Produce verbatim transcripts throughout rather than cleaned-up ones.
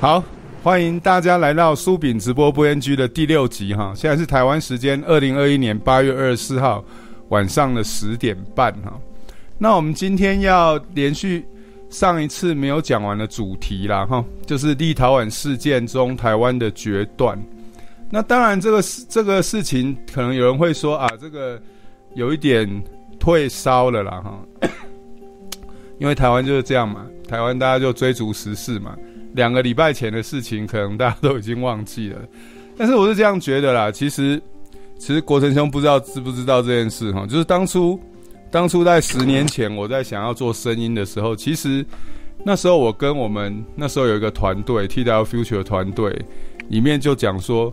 好，欢迎大家来到苏炳直播播 N G 的第六集哈，现在是台湾时间二零二一年八月二十四号晚上的十点半哈。那我们今天要连续上一次没有讲完的主题啦哈，就是立陶宛事件中台湾的决断。那当然这个这个事情可能有人会说啊，这个有一点退烧了啦哈，因为台湾就是这样嘛，台湾大家就追逐时事嘛。两个礼拜前的事情可能大家都已经忘记了，但是我是这样觉得啦，其实其实国成兄不知道知不知道这件事齁，就是当初当初在十年前我在想要做声音的时候，其实那时候我跟我们那时候有一个团队 T D I Future 团队里面就讲说，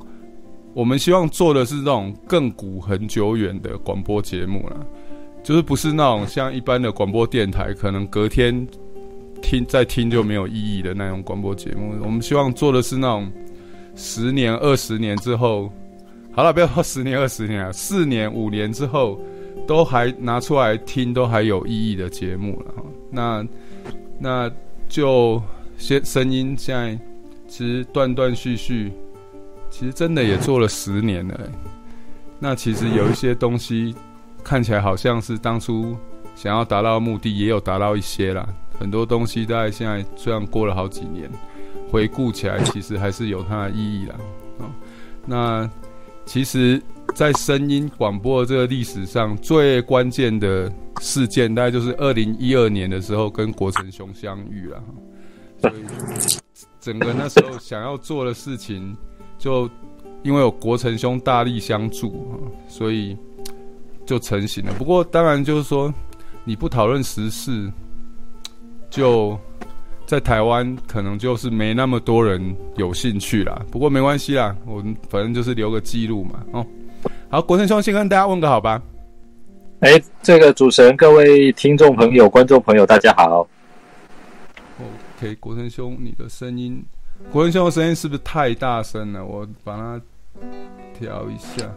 我们希望做的是那种亘古很久远的广播节目啦，就是不是那种像一般的广播电台可能隔天听再听就没有意义的那种广播节目，我们希望做的是那种十年、二十年之后，好了，不要说十年、二十年了，四年、五年之后都还拿出来听，都还有意义的节目了。那那就声音现在其实断断续续，其实真的也做了十年了、欸。那其实有一些东西看起来好像是当初想要达到的目的，也有达到一些啦。很多东西大概现在虽然过了好几年，回顾起来其实还是有它的意义啦、哦、那其实在声音广播这个历史上最关键的事件大概就是二零一二年的时候跟国成兄相遇啦，所以整个那时候想要做的事情，就因为有国成兄大力相助、哦、所以就成型了。不过当然就是说你不讨论时事，就在台湾可能就是没那么多人有兴趣啦，不过没关系啦，我们反正就是留个记录嘛、哦、好，国成兄先跟大家问个好吧。欸、这个主持人，各位听众朋友观众朋友大家好。 OK， 国成兄你的声音，国成兄的声音是不是太大声了？我把它调一下，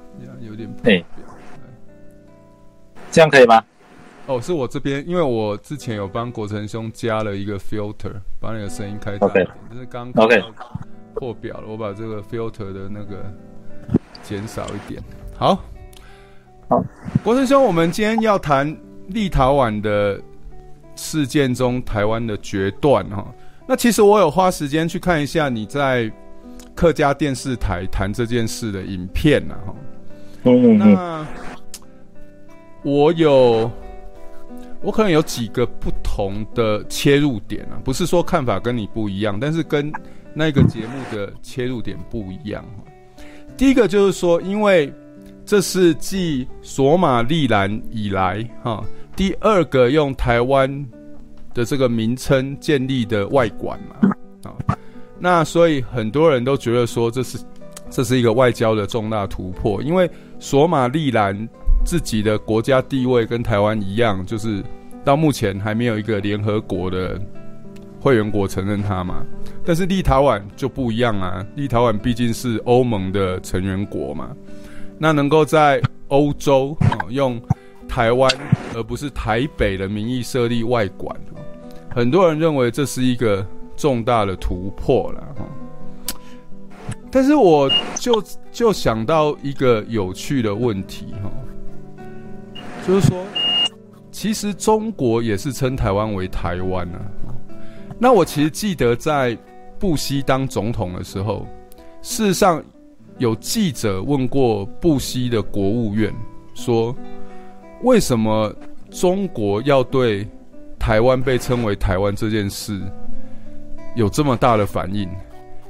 有点不、欸、这样可以吗？哦，是我这边，因为我之前有帮国成兄加了一个 filter， 把你的声音开大一点。Okay. 就是刚刚破表了， okay. 我把这个 filter 的那个减少一点。好，好，国成兄，我们今天要谈立陶宛的事件中台湾的决断哈。那其实我有花时间去看一下你在客家电视台谈这件事的影片呐哈。嗯嗯嗯。那我有。我可能有几个不同的切入点啊，不是说看法跟你不一样，但是跟那个节目的切入点不一样。第一个就是说，因为这是继索马利兰以来哈第二个用台湾的这个名称建立的外馆嘛，那所以很多人都觉得说这是这是一个外交的重大突破，因为索马利兰自己的国家地位跟台湾一样，就是到目前还没有一个联合国的会员国承认它嘛。但是立陶宛就不一样啊，立陶宛毕竟是欧盟的成员国嘛，那能够在欧洲、哦、用台湾而不是台北的名义设立外馆、哦、很多人认为这是一个重大的突破啦、哦、但是我就就想到一个有趣的问题哈、哦，就是说其实中国也是称台湾为台湾啊。那我其实记得在布希当总统的时候，事实上有记者问过布希的国务院说，为什么中国要对台湾被称为台湾这件事有这么大的反应，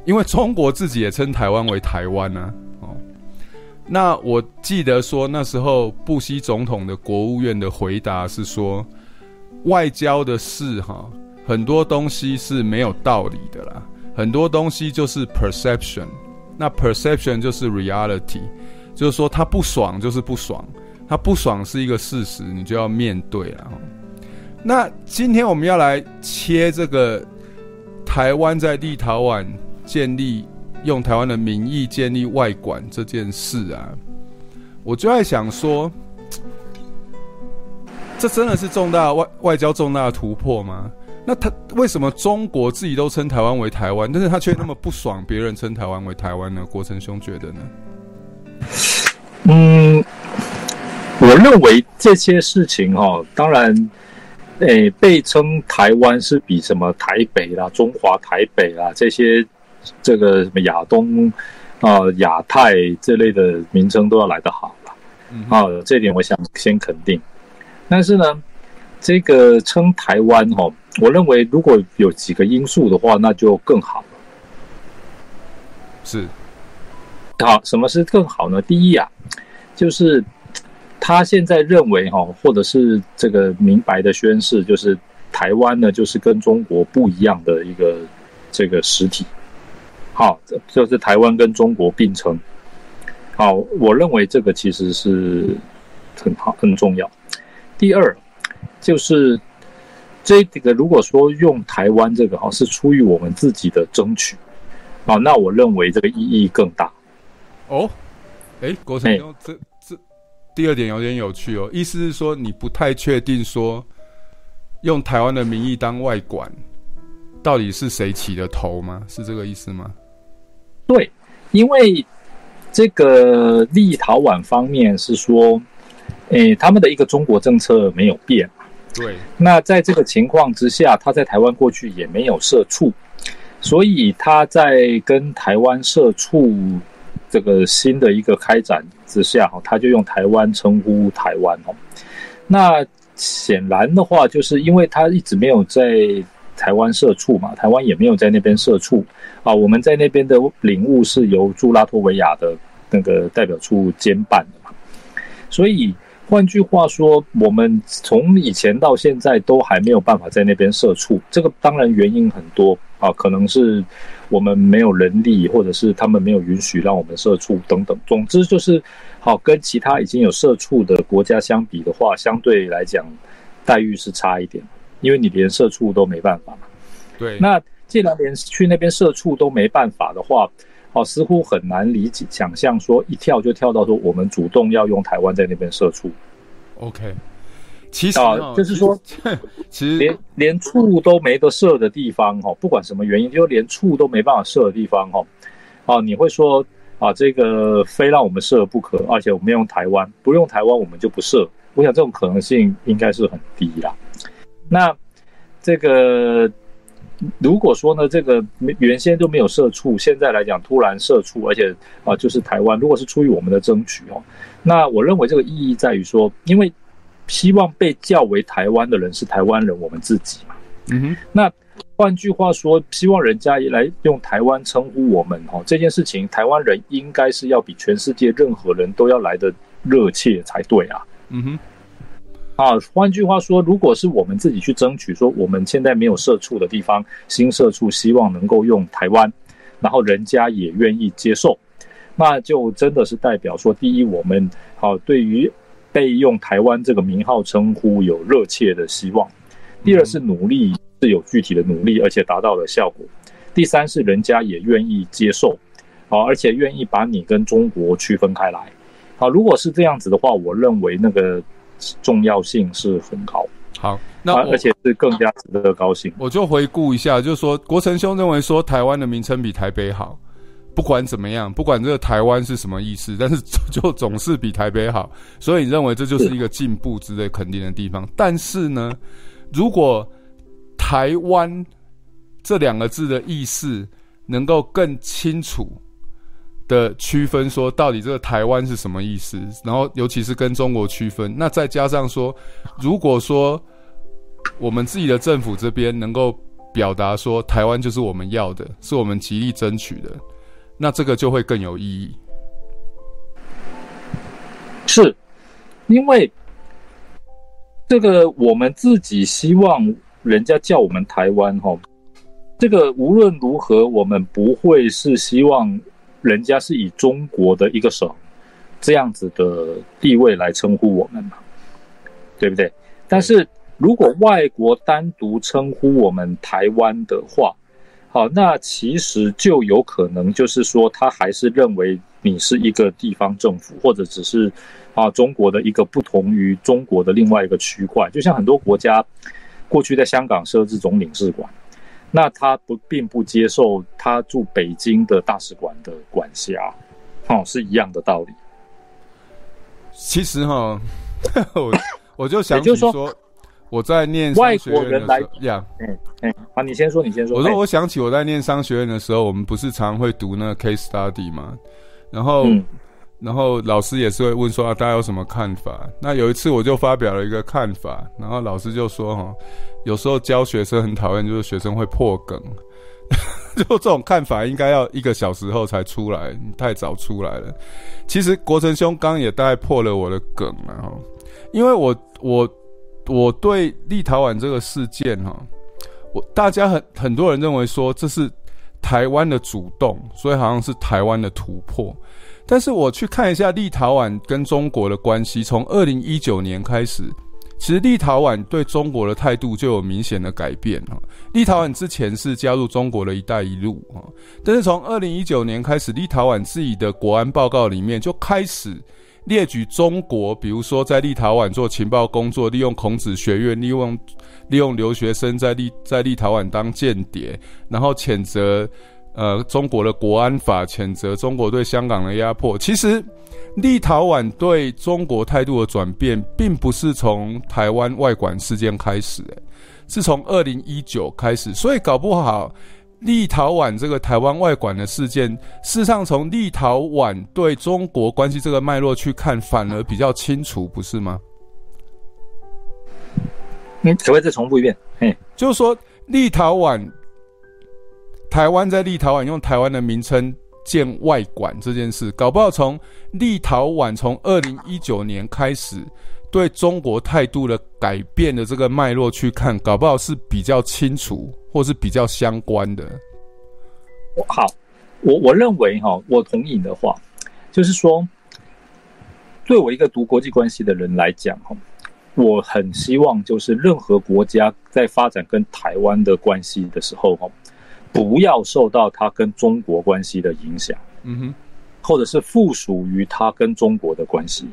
因为中国自己也称台湾为台湾啊。那我记得说那时候布希总统的国务院的回答是说，外交的事哈，很多东西是没有道理的啦，很多东西就是 perception， 那 perception 就是 reality， 就是说他不爽就是不爽，他不爽是一个事实，你就要面对啦。那今天我们要来切这个台湾在立陶宛建立用台湾的名义建立外馆这件事啊，我就在想说，这真的是重大 外, 外交重大的突破吗？那他为什么中国自己都称台湾为台湾，但是他却那么不爽别人称台湾为台湾呢？国成兄觉得呢？嗯，我认为这些事情哦，当然，诶，被称台湾是比什么台北啦、中华台北啦这些这个什么亚东啊、呃、亚太这类的名称都要来得好啦。嗯、啊，这点我想先肯定。但是呢，这个称台湾哦，我认为如果有几个因素的话，那就更好了。是。好，什么是更好呢？第一啊，就是他现在认为、哦、或者是这个明白的宣示，就是台湾呢就是跟中国不一样的一个这个实体。好，就是台湾跟中国并称。好，我认为这个其实是很好很重要。第二，就是这个如果说用台湾这个、哦、是出于我们自己的争取，好，那我认为这个意义更大。哦，哎，国成兄，这这第二点有点有趣哦。意思是说，你不太确定说用台湾的名义当外管，到底是谁起的头吗？是这个意思吗？对，因为这个立陶宛方面是说，哎，他们的一个中国政策没有变。对。那在这个情况之下，他在台湾过去也没有设处，所以他在跟台湾设处。这个新的一个开展之下，他就用台湾称呼台湾。那显然的话，就是因为他一直没有在台湾设处嘛，台湾也没有在那边设处啊。我们在那边的领务是由驻拉脱维亚的那个代表处兼办的嘛。所以换句话说，我们从以前到现在都还没有办法在那边设处。这个当然原因很多啊，可能是我们没有人力，或者是他们没有允许让我们设处等等。总之就是，好，跟其他已经有设处的国家相比的话，相对来讲待遇是差一点，因为你连设处都没办法嘛。对。那既然连去那边设处都没办法的话，好，似乎很难理解想象说一跳就跳到说我们主动要用台湾在那边设处。OK。其实、啊、就是说，其实连连处都没得设的地方、哦、不管什么原因，就连处都没办法设的地方、哦啊、你会说啊，这个非让我们设不可，而且我们用台湾，不用台湾我们就不设。我想这种可能性应该是很低啦。那这个如果说呢，这个原先就没有设处，现在来讲突然设处，而且啊就是台湾，如果是出于我们的争取、哦、那我认为这个意义在于说，因为。希望被叫为台湾的人是台湾人，我们自己嘛。嗯哼。那换句话说，希望人家来用台湾称呼我们、哦、这件事情，台湾人应该是要比全世界任何人都要来的热切才对啊。嗯哼。啊，换句话说，如果是我们自己去争取，说我们现在没有社畜的地方，新社畜希望能够用台湾，然后人家也愿意接受，那就真的是代表说，第一，我们好、啊、对于。被用台湾这个名号称呼有热切的希望，第二是努力是有具体的努力，而且达到了效果，第三是人家也愿意接受、啊、而且愿意把你跟中国区分开来、啊、如果是这样子的话，我认为那个重要性是很高。好，那、啊、而且是更加值得高兴。我就回顾一下，就是说国成兄认为说台湾的名称比台北好，不管怎么样，不管这个台湾是什么意思，但是就总是比台北好，所以你认为这就是一个进步值得肯定的地方。但是呢，如果台湾这两个字的意思能够更清楚的区分，说到底这个台湾是什么意思，然后尤其是跟中国区分，那再加上说，如果说我们自己的政府这边能够表达说台湾就是我们要的，是我们极力争取的，那这个就会更有意义。是，因为这个我们自己希望人家叫我们台湾、哦、这个无论如何我们不会是希望人家是以中国的一个省这样子的地位来称呼我们嘛，对不对？但是如果外国单独称呼我们台湾的话，好，那其实就有可能就是说，他还是认为你是一个地方政府，或者只是啊中国的一个不同于中国的另外一个区块。就像很多国家，过去在香港设置总领事馆，那他不并不接受他驻北京的大使馆的管辖，哦，是一样的道理。其实哈、哦，我我就想起说，我在念商学院的时候，外国人来呀，嗯嗯，啊，你先说，你先说。我说我想起我在念商学院的时候，我们不是常会读那 case study 嘛，然后、嗯、然后老师也是会问说啊，大家有什么看法？那有一次我就发表了一个看法，然后老师就说哈、哦，有时候教学生很讨厌，就是学生会破梗。就这种看法应该要一个小时后才出来，你太早出来了。其实国成兄刚也大概破了我的梗了哈，因为我我我对立陶宛这个事件哈，我大家很很多人认为说这是台湾的主动，所以好像是台湾的突破。但是我去看一下立陶宛跟中国的关系，从二零一九年开始。其实立陶宛对中国的态度就有明显的改变。立陶宛之前是加入中国的一带一路，但是从二零一九年开始，立陶宛自己的国安报告里面就开始列举中国，比如说在立陶宛做情报工作，利用孔子学院，利用利用留学生在立在立陶宛当间谍，然后谴责呃中国的国安法，谴责中国对香港的压迫。其实立陶宛对中国态度的转变并不是从台湾外管事件开始、欸、是从二零一九开始，所以搞不好立陶宛这个台湾外管的事件，事实上从立陶宛对中国关系这个脉络去看反而比较清楚，不是吗？嗯，可不可以再重复一遍？就是说立陶宛台湾在立陶宛用台湾的名称建外馆这件事，搞不好从立陶宛从二零一九年开始对中国态度的改变的这个脉络去看，搞不好是比较清楚或是比较相关的。好，我我认为哈，我同意你的话，就是说，对我一个读国际关系的人来讲哈，我很希望就是任何国家在发展跟台湾的关系的时候哈，不要受到它跟中国关系的影响，嗯哼，或者是附属于它跟中国的关系。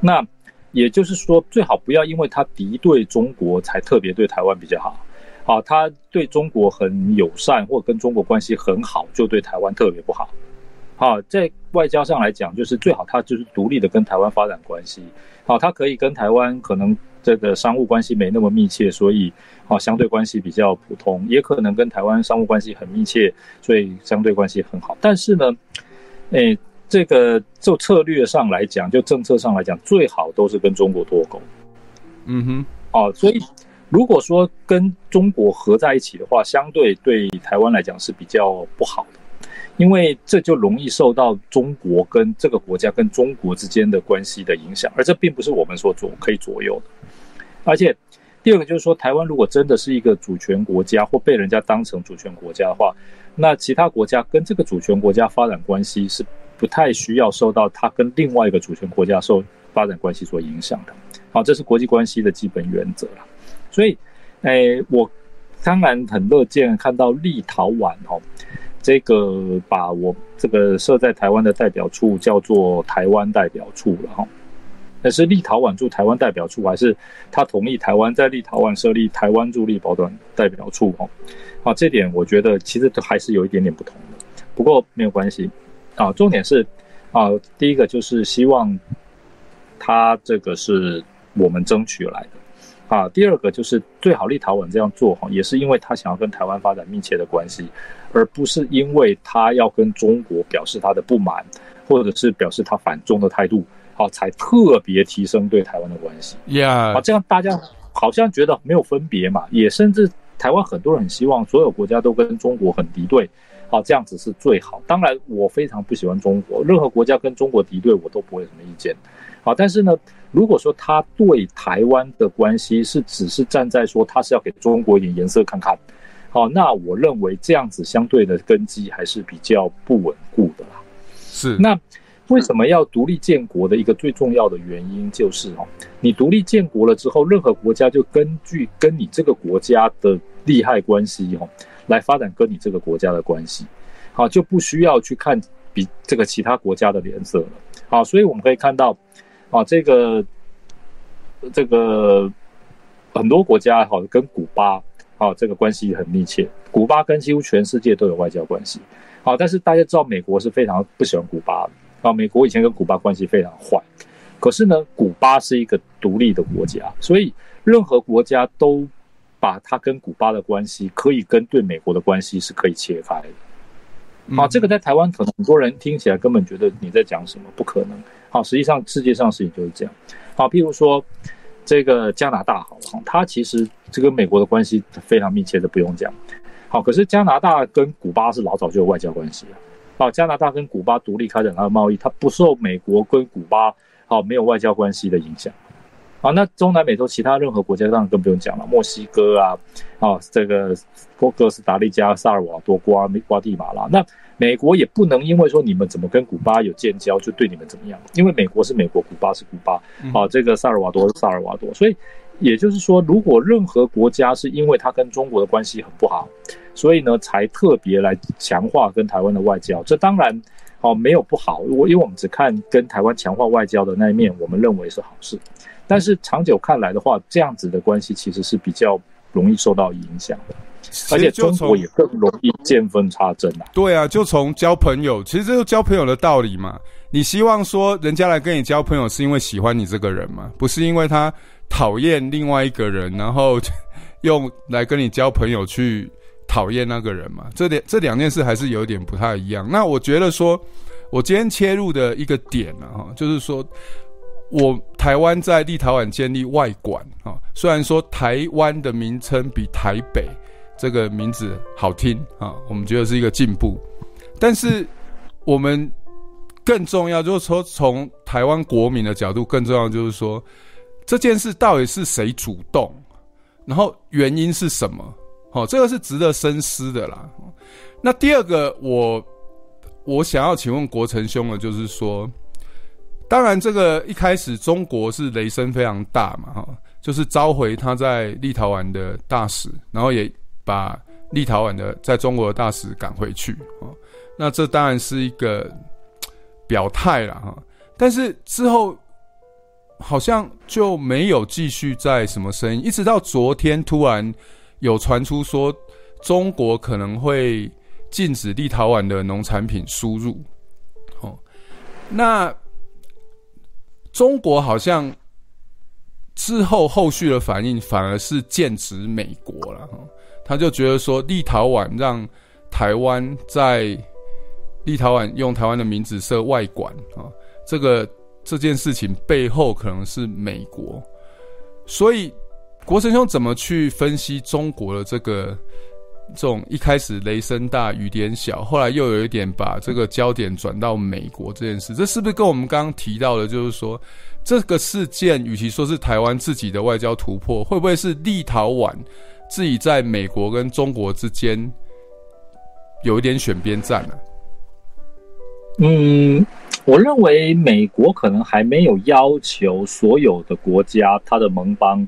那也就是说，最好不要因为它敌对中国才特别对台湾比较好。啊，它对中国很友善或跟中国关系很好，就对台湾特别不好。啊，在外交上来讲，就是最好它就是独立的跟台湾发展关系。好、啊，它可以跟台湾可能这个商务关系没那么密切，所以啊相对关系比较普通，也可能跟台湾商务关系很密切，所以相对关系很好。但是呢，诶，这个就策略上来讲，就政策上来讲，最好都是跟中国脱钩。嗯哼，哦、啊，所以如果说跟中国合在一起的话，相对对台湾来讲是比较不好的。因为这就容易受到中国跟这个国家跟中国之间的关系的影响，而这并不是我们所可以左右的。而且第二个就是说，台湾如果真的是一个主权国家或被人家当成主权国家的话，那其他国家跟这个主权国家发展关系是不太需要受到它跟另外一个主权国家受发展关系所影响的。好，这是国际关系的基本原则啦。所以诶，我当然很乐见看到立陶宛哦，这个把我这个设在台湾的代表处叫做台湾代表处了哈，但是立陶宛驻台湾代表处还是他同意台湾在立陶宛设立台湾驻立陶宛代表处哈，啊，这点我觉得其实还是有一点点不同的，不过没有关系啊，重点是啊，第一个就是希望他这个是我们争取来的。啊，第二个就是最好立陶宛这样做哈，也是因为他想要跟台湾发展密切的关系，而不是因为他要跟中国表示他的不满，或者是表示他反中的态度，好、啊、才特别提升对台湾的关系。呀、yeah. 啊，这样大家好像觉得没有分别嘛，也甚至台湾很多人很希望所有国家都跟中国很敌对，好、啊、这样子是最好。当然，我非常不喜欢中国，任何国家跟中国敌对我都不会有什么意见。好，但是呢，如果说他对台湾的关系是只是站在说他是要给中国一点颜色看看，好，那我认为这样子相对的根基还是比较不稳固的啦。是，那为什么要独立建国的一个最重要的原因就是哦，你独立建国了之后，任何国家就根据跟你这个国家的利害关系哦，来发展跟你这个国家的关系，好，就不需要去看比这个其他国家的脸色了。好，所以我们可以看到。啊，这个这个很多国家好跟古巴好这个关系很密切，古巴跟几乎全世界都有外交关系。好，但是大家知道美国是非常不喜欢古巴的。好，美国以前跟古巴关系非常坏，可是呢，古巴是一个独立的国家，所以任何国家都把它跟古巴的关系可以跟对美国的关系是可以切开的。好，这个在台湾可能很多人听起来根本觉得你在讲什么，不可能。好，实际上世界上事情就是这样。好，譬如说这个加拿大好了，它其实这跟美国的关系非常密切的，不用讲。好，可是加拿大跟古巴是老早就有外交关系了。好，加拿大跟古巴独立开展它的贸易，它不受美国跟古巴好没有外交关系的影响。好，那中南美洲其他任何国家当然更不用讲了，墨西哥啊，啊这个哥斯达黎加、萨尔瓦多、瓜瓜地马拉，那美国也不能因为说你们怎么跟古巴有建交就对你们怎么样，因为美国是美国，古巴是古巴，啊这个萨尔瓦多是萨尔瓦多，所以也就是说，如果任何国家是因为它跟中国的关系很不好，所以呢才特别来强化跟台湾的外交，这当然好、啊、没有不好，因为我们只看跟台湾强化外交的那一面，我们认为是好事。但是长久看来的话，这样子的关系其实是比较容易受到影响的，而且中国也更容易见缝插针啊。对啊，就从交朋友，其实这就交朋友的道理嘛。你希望说人家来跟你交朋友，是因为喜欢你这个人嘛，不是因为他讨厌另外一个人，然后用来跟你交朋友去讨厌那个人嘛。这两这两件事还是有点不太一样。那我觉得说，我今天切入的一个点啊，就是说。我台湾在立陶宛建立外馆、哦、虽然说台湾的名称比台北这个名字好听、哦、我们觉得是一个进步，但是我们更重要就是说，从台湾国民的角度更重要就是说，这件事到底是谁主动，然后原因是什么、哦、这个是值得深思的啦。那第二个我我想要请问国成兄的就是说，当然这个一开始中国是雷声非常大嘛，就是召回他在立陶宛的大使，然后也把立陶宛的在中国的大使赶回去，那这当然是一个表态啦，但是之后好像就没有继续在什么声音，一直到昨天突然有传出说中国可能会禁止立陶宛的农产品输入。那中国好像之后后续的反应反而是剑指美国了，他就觉得说立陶宛让台湾在立陶宛用台湾的名字设外馆，这个这件事情背后可能是美国，所以国成兄怎么去分析中国的这个这种一开始雷声大雨点小，后来又有一点把这个焦点转到美国这件事，这是不是跟我们刚刚提到的，就是说这个事件与其说是台湾自己的外交突破，会不会是立陶宛自己在美国跟中国之间有一点选边站呢、啊？嗯，我认为美国可能还没有要求所有的国家，它的盟邦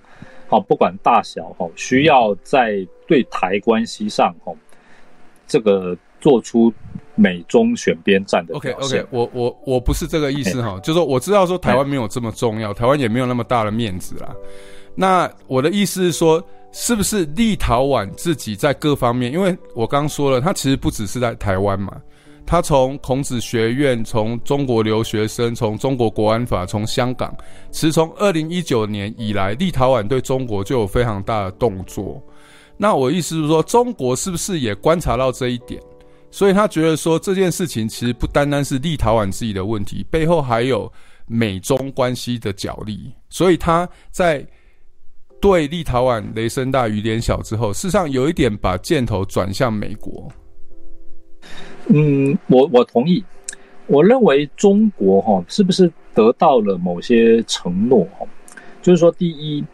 不管大小需要在对台关系上这个做出美中选边站的表现。 OK, OK, 我我我不是这个意思、欸、就是我知道说台湾没有这么重要、欸、台湾也没有那么大的面子啦。那我的意思是说，是不是立陶宛自己在各方面，因为我刚说了，他其实不只是在台湾嘛，他从孔子学院，从中国留学生，从中国国安法，从香港，其实从二零一九年以来，立陶宛对中国就有非常大的动作。那我意思是说，中国是不是也观察到这一点，所以他觉得说这件事情其实不单单是立陶宛自己的问题，背后还有美中关系的角力，所以他在对立陶宛雷声大雨点小之后，事实上有一点把箭头转向美国。嗯，我我同意。我认为中国哈、哦、是不是得到了某些承诺哈、哦？就是说，第一，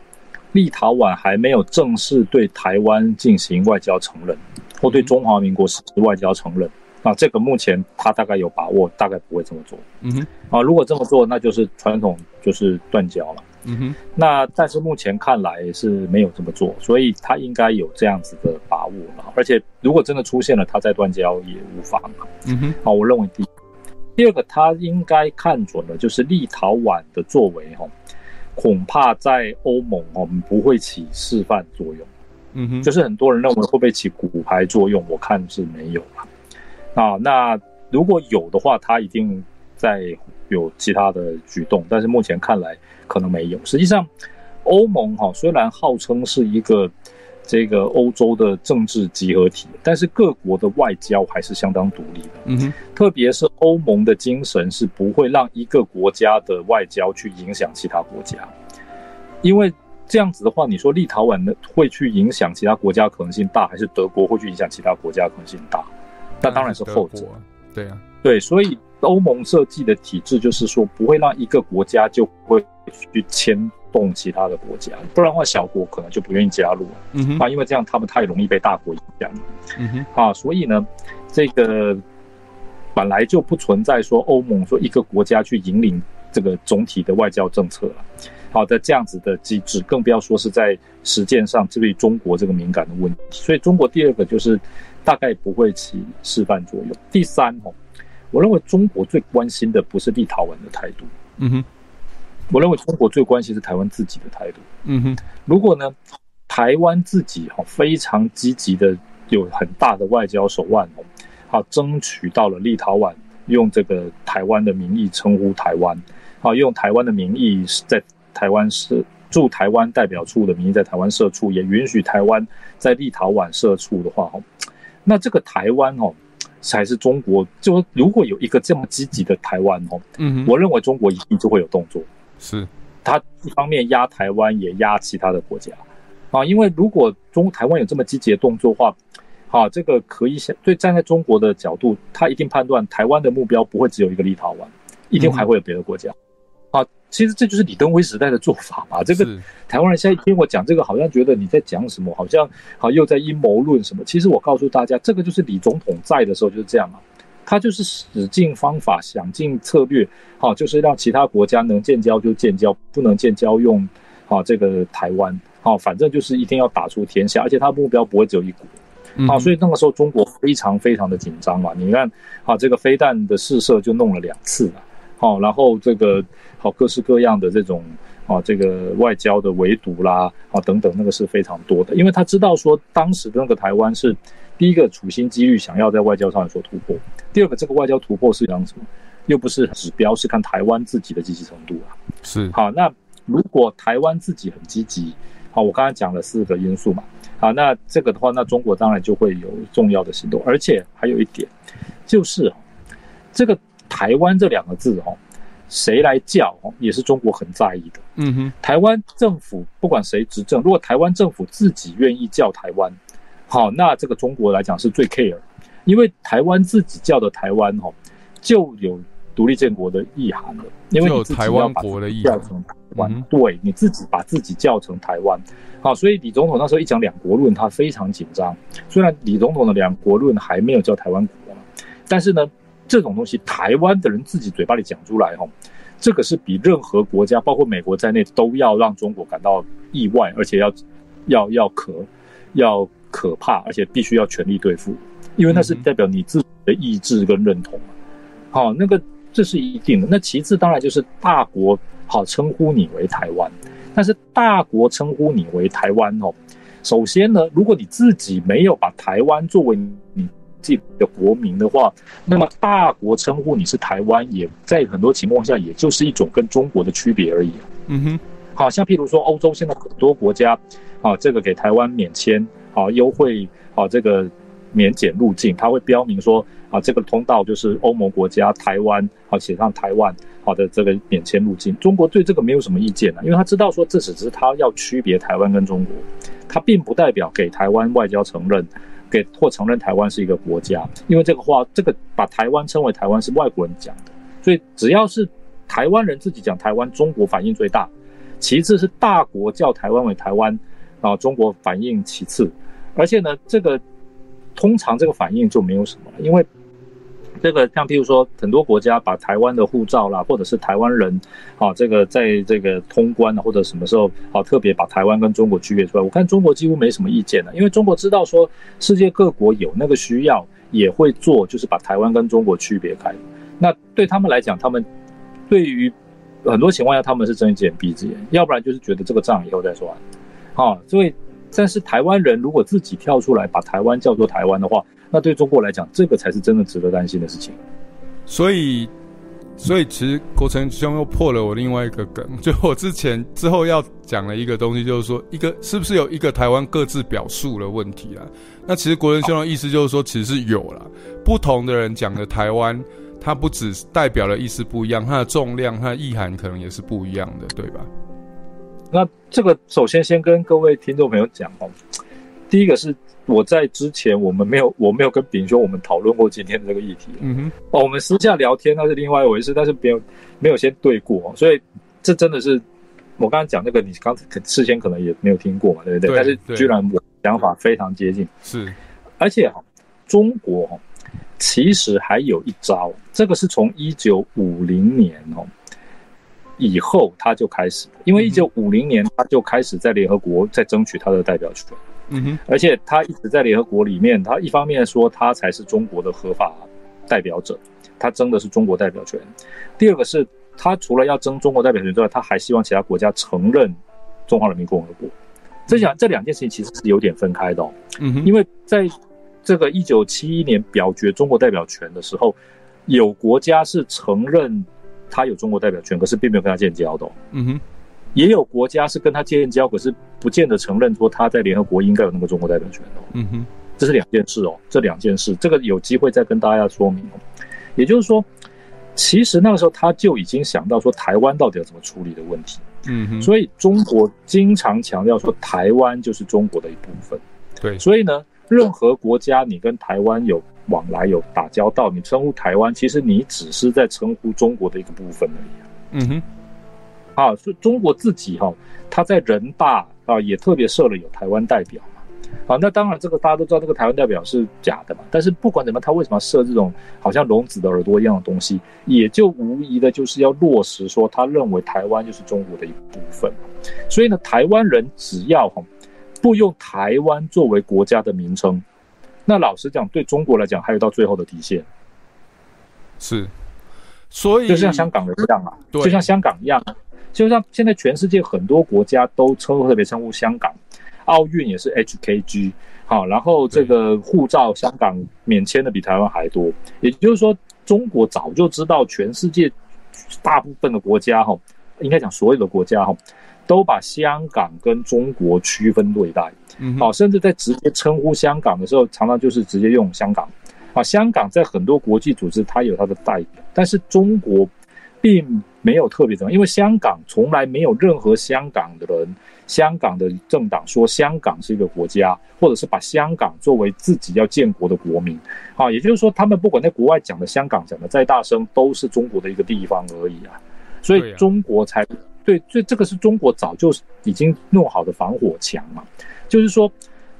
立陶宛还没有正式对台湾进行外交承认，或对中华民国实施外交承认。啊，这个目前他大概有把握，大概不会这么做。嗯哼。啊，如果这么做，那就是传统就是断交了。嗯哼。那但是目前看来是没有这么做，所以他应该有这样子的把握了。而且如果真的出现了，他再断交也无妨。嗯哼。啊，我认为第一，第二个他应该看准了，就是立陶宛的作为哈，恐怕在欧盟我们不会起示范作用。嗯哼，就是很多人认为会不会起骨牌作用，我看是没有啦。啊，那如果有的话，它一定在有其他的举动，但是目前看来可能没有。实际上，欧盟哈、啊、虽然号称是一个这个欧洲的政治集合体，但是各国的外交还是相当独立的。嗯哼，特别是欧盟的精神是不会让一个国家的外交去影响其他国家，因为。这样子的话，你说立陶宛会去影响其他国家可能性大，还是德国会去影响其他国家可能性大？那当然是后者。对啊，对，所以欧盟设计的体制就是说，不会让一个国家就会去牵动其他的国家，不然的话，小国可能就不愿意加入了。嗯哼，啊，因为这样他们太容易被大国影响。嗯哼，啊，所以呢，这个本来就不存在说欧盟说一个国家去引领这个总体的外交政策了。好的，这样子的机制，更不要说是在实践上对中国这个敏感的问题。所以中国第二个就是大概不会起示范作用。第三、哦、我认为中国最关心的不是立陶宛的态度，嗯哼，我认为中国最关心是台湾自己的态度，嗯哼。如果呢，台湾自己、哦、非常积极的有很大的外交手腕、哦啊、争取到了立陶宛用这个台湾的名义称呼台湾、啊、用台湾的名义在台湾是驻台湾代表处的名义在台湾设处，也允许台湾在立陶宛设处的话，那这个台湾哦，才是中国，就如果有一个这么积极的台湾哦，嗯，我认为中国一定就会有动作。是，他一方面压台湾，也压其他的国家啊，因为如果中台湾有这么积极的动作的话，啊，这个可以想，对站在中国的角度，他一定判断台湾的目标不会只有一个立陶宛，一定还会有别的国家。嗯啊，其实这就是李登辉时代的做法嘛。这个台湾人现在听我讲这个，好像觉得你在讲什么，好像好又在阴谋论什么。其实我告诉大家，这个就是李总统在的时候就是这样嘛，他就是使尽方法、想尽策略，好、啊、就是让其他国家能建交就建交，不能建交用啊这个台湾，好、啊、反正就是一定要打出天下，而且他目标不会只有一国。啊，所以那个时候中国非常非常的紧张嘛。你看啊，这个飞弹的试射就弄了两次了。好、哦，然后这个好、哦、各式各样的这种啊，这个外交的围堵啦啊等等，那个是非常多的，因为他知道说当时的那个台湾是第一个处心积虑想要在外交上有所突破，第二个这个外交突破是讲什么，又不是指标，是看台湾自己的积极程度啊。是，好，那如果台湾自己很积极，好，我刚才讲了四个因素嘛，好，那这个的话，那中国当然就会有重要的行动，而且还有一点就是这个。台湾这两个字哦，谁来叫哦，也是中国很在意的。嗯哼，台湾政府不管谁执政，如果台湾政府自己愿意叫台湾，好、哦，那这个中国来讲是最 care， 因为台湾自己叫的台湾哦，就有独立建国的意涵了，因为你自己要把自己叫成台湾，嗯、对，你自己把自己叫成台湾。好、哦，所以李总统那时候一讲两国论，他非常紧张。虽然李总统的两国论还没有叫台湾国，但是呢。这种东西台湾的人自己嘴巴里讲出来、哦、这个是比任何国家包括美国在内都要让中国感到意外，而且要要要可要可怕，而且必须要全力对付，因为那是代表你自己的意志跟认同、嗯好那个、这是一定的。那其次当然就是大国好称呼你为台湾，但是大国称呼你为台湾、哦、首先呢，如果你自己没有把台湾作为你的国民的话，那么大国称呼你是台湾，也在很多情况下也就是一种跟中国的区别而已、啊、嗯哼，好像譬如说欧洲现在很多国家啊，这个给台湾免签啊优惠啊这个免检入境，它会标明说啊这个通道就是欧盟国家台湾啊写上台湾好的这个免签入境。中国对这个没有什么意见、啊、因为他知道说这只是他要区别台湾跟中国，他并不代表给台湾外交承认。给或承认台湾是一个国家，因为这个话，这个把台湾称为台湾是外国人讲的，所以只要是台湾人自己讲台湾，中国反应最大。其次是大国叫台湾为台湾，啊，中国反应其次。而且呢，这个通常这个反应就没有什么，因为这个像譬如说很多国家把台湾的护照啦，或者是台湾人啊，这个在这个通关啊，或者什么时候啊，特别把台湾跟中国区别出来，我看中国几乎没什么意见了，因为中国知道说世界各国有那个需要也会做，就是把台湾跟中国区别开。那对他们来讲，他们对于很多情况下他们是睁一只眼闭一只眼，要不然就是觉得这个账以后再算，啊，所以但是台湾人如果自己跳出来把台湾叫做台湾的话，那对中国来讲，这个才是真的值得担心的事情。所以，所以其实国成兄又破了我另外一个梗，就我之前之后要讲的一个东西，就是说一个是不是有一个台湾各自表述的问题啦？那其实国成兄的意思就是说，其实是有啦，不同的人讲的台湾。它不只代表的意思不一样，它的重量、它的意涵可能也是不一样的，对吧？那这个首先先跟各位听众朋友讲哦，第一个是我在之前我们没有我没有跟秉兄我们讨论过今天的这个议题，嗯哼，哦，我们私下聊天那是另外一回事，但是没有没有先对过，所以这真的是我刚才讲那个，你刚事先可能也没有听过嘛，对不 对, 对？但是居然我想法非常接近，是，而且哈，中国哈。其实还有一招，这个是从一九五零年、哦、以后他就开始，因为一九五零年他就开始在联合国在争取他的代表权，嗯哼，而且他一直在联合国里面，他一方面说他才是中国的合法代表者，他争的是中国代表权，第二个是他除了要争中国代表权之外，他还希望其他国家承认中华人民共和国，这两这两件事情其实是有点分开的、哦、嗯，因为在这个一九七一年表决中国代表权的时候，有国家是承认他有中国代表权，可是并没有跟他建交的、哦、嗯哼，也有国家是跟他建交，可是不见得承认说他在联合国应该有那个中国代表权的、哦、嗯哼，这是两件事哦，这两件事这个有机会再跟大家说明、哦、也就是说其实那个时候他就已经想到说台湾到底要怎么处理的问题，嗯哼，所以中国经常强调说台湾就是中国的一部分，对，所以呢任何国家你跟台湾有往来有打交道，你称呼台湾其实你只是在称呼中国的一个部分而已、啊、嗯哼，啊，所以中国自己哈、哦，他在人大啊也特别设了有台湾代表嘛，啊，那当然这个大家都知道这个台湾代表是假的嘛，但是不管怎么他为什么设这种好像聋子的耳朵一样的东西，也就无疑的就是要落实说他认为台湾就是中国的一部分，所以呢台湾人只要哈、哦不用台湾作为国家的名称，那老实讲对中国来讲还有到最后的底线，是，所以就像香港人一样啊，就像香港一样，就像现在全世界很多国家都特别称呼香港，奥运也是 H K G、啊、然后这个护照香港免签的比台湾还多，也就是说中国早就知道全世界大部分的国家、哦、应该讲所有的国家、哦都把香港跟中国区分对待、嗯啊、甚至在直接称呼香港的时候常常就是直接用香港、啊、香港在很多国际组织它有它的代表，但是中国并没有特别怎么样，因为香港从来没有任何香港的人香港的政党说香港是一个国家，或者是把香港作为自己要建国的国民、啊、也就是说他们不管在国外讲的香港讲的再大声都是中国的一个地方而已、啊、所以中国才对，所以这个是中国早就已经弄好的防火墙嘛，就是说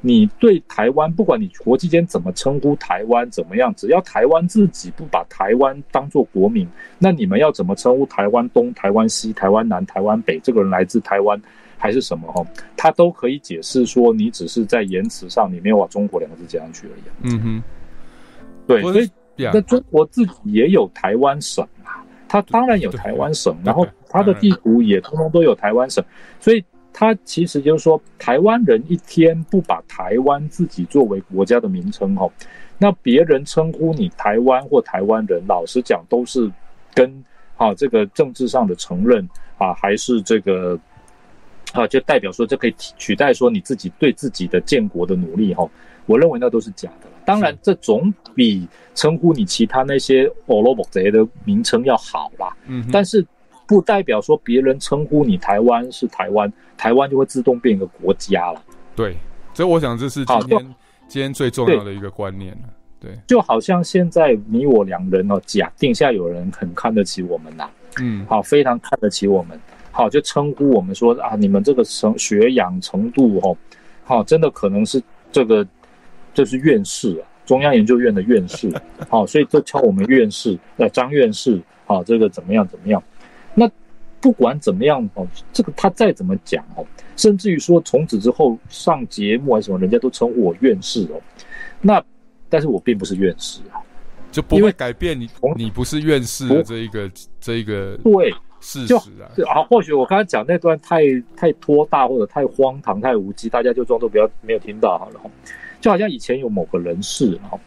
你对台湾不管你国际间怎么称呼台湾怎么样，只要台湾自己不把台湾当作国民，那你们要怎么称呼台湾东台湾西台湾南台湾北这个人来自台湾还是什么、哦、他都可以解释说你只是在言辞上你没有把中国两个字加上去而已、啊、嗯哼，对，所以那中国自己也有台湾省啊，他当然有台湾省，然后他的地图也通通都有台湾省，所以他其实就是说台湾人一天不把台湾自己作为国家的名称、哦、那别人称呼你台湾或台湾人老实讲都是跟、啊、这个政治上的承认、啊、还是这个、啊、就代表说这可以取代说你自己对自己的建国的努力、哦、我认为那都是假的，当然这总比称呼你其他那些欧罗伯贼的名称要好啦、嗯、但是不代表说别人称呼你台湾是台湾，台湾就会自动变一个国家了。对，所以我想这是今天今天最重要的一个观念。对，就好像现在你我两人哦，假定下有人很看得起我们呐、啊，嗯，好，非常看得起我们，好，就称呼我们说啊，你们这个学养程度哦，好，真的可能是这个。这是院士啊，中央研究院的院士，好、哦，所以就叫我们院士，呃，张院士，好、哦，这个怎么样怎么样？那不管怎么样哦，这个他再怎么讲哦，甚至于说从此之后上节目还是什么，人家都称呼我院士哦。那但是我并不是院士啊，就不会改变你你不是院士的这一个这一个对事实啊。对啊，或许我刚才讲那段太太拖大或者太荒唐、太无稽，大家就装作不要没有听到好了。就好像以前有某个人士哈，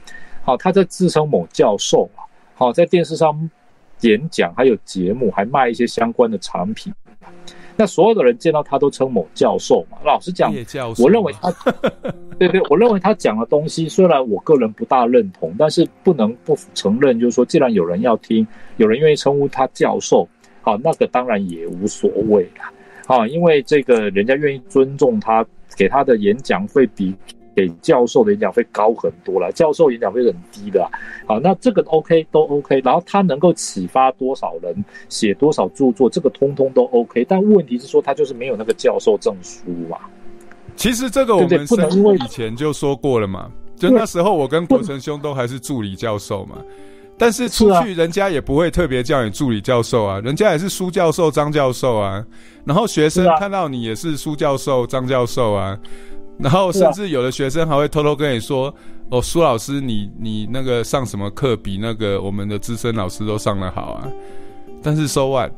好、啊、他在自称某教授啊，好、啊、在电视上演讲，还有节目，还卖一些相关的产品。那所有的人见到他都称某教授嘛，老实讲，我认为他，对对，我认为他讲的东西虽然我个人不大认同，但是不能不承认，就是说，既然有人要听，有人愿意称呼他教授，好、啊，那个当然也无所谓啦，啊，因为这个人家愿意尊重他，给他的演讲费比给教授的演讲费高很多啦，教授演讲费很低的啦，好，那这个 OK 都 OK， 然后他能够启发多少人，写多少著作，这个通通都 OK， 但问题是说他就是没有那个教授证书嘛。其实这个我们以前就说过了嘛，就那时候我跟国成兄都还是助理教授嘛，但是出去人家也不会特别叫你助理教授啊，人家也是苏教授、张教授啊，然后学生看到你也是苏教授、张教授啊。然后甚至有的学生还会偷偷跟你说：“哦，苏老师你，你你那个上什么课比那个我们的资深老师都上得好啊？”但是 so what，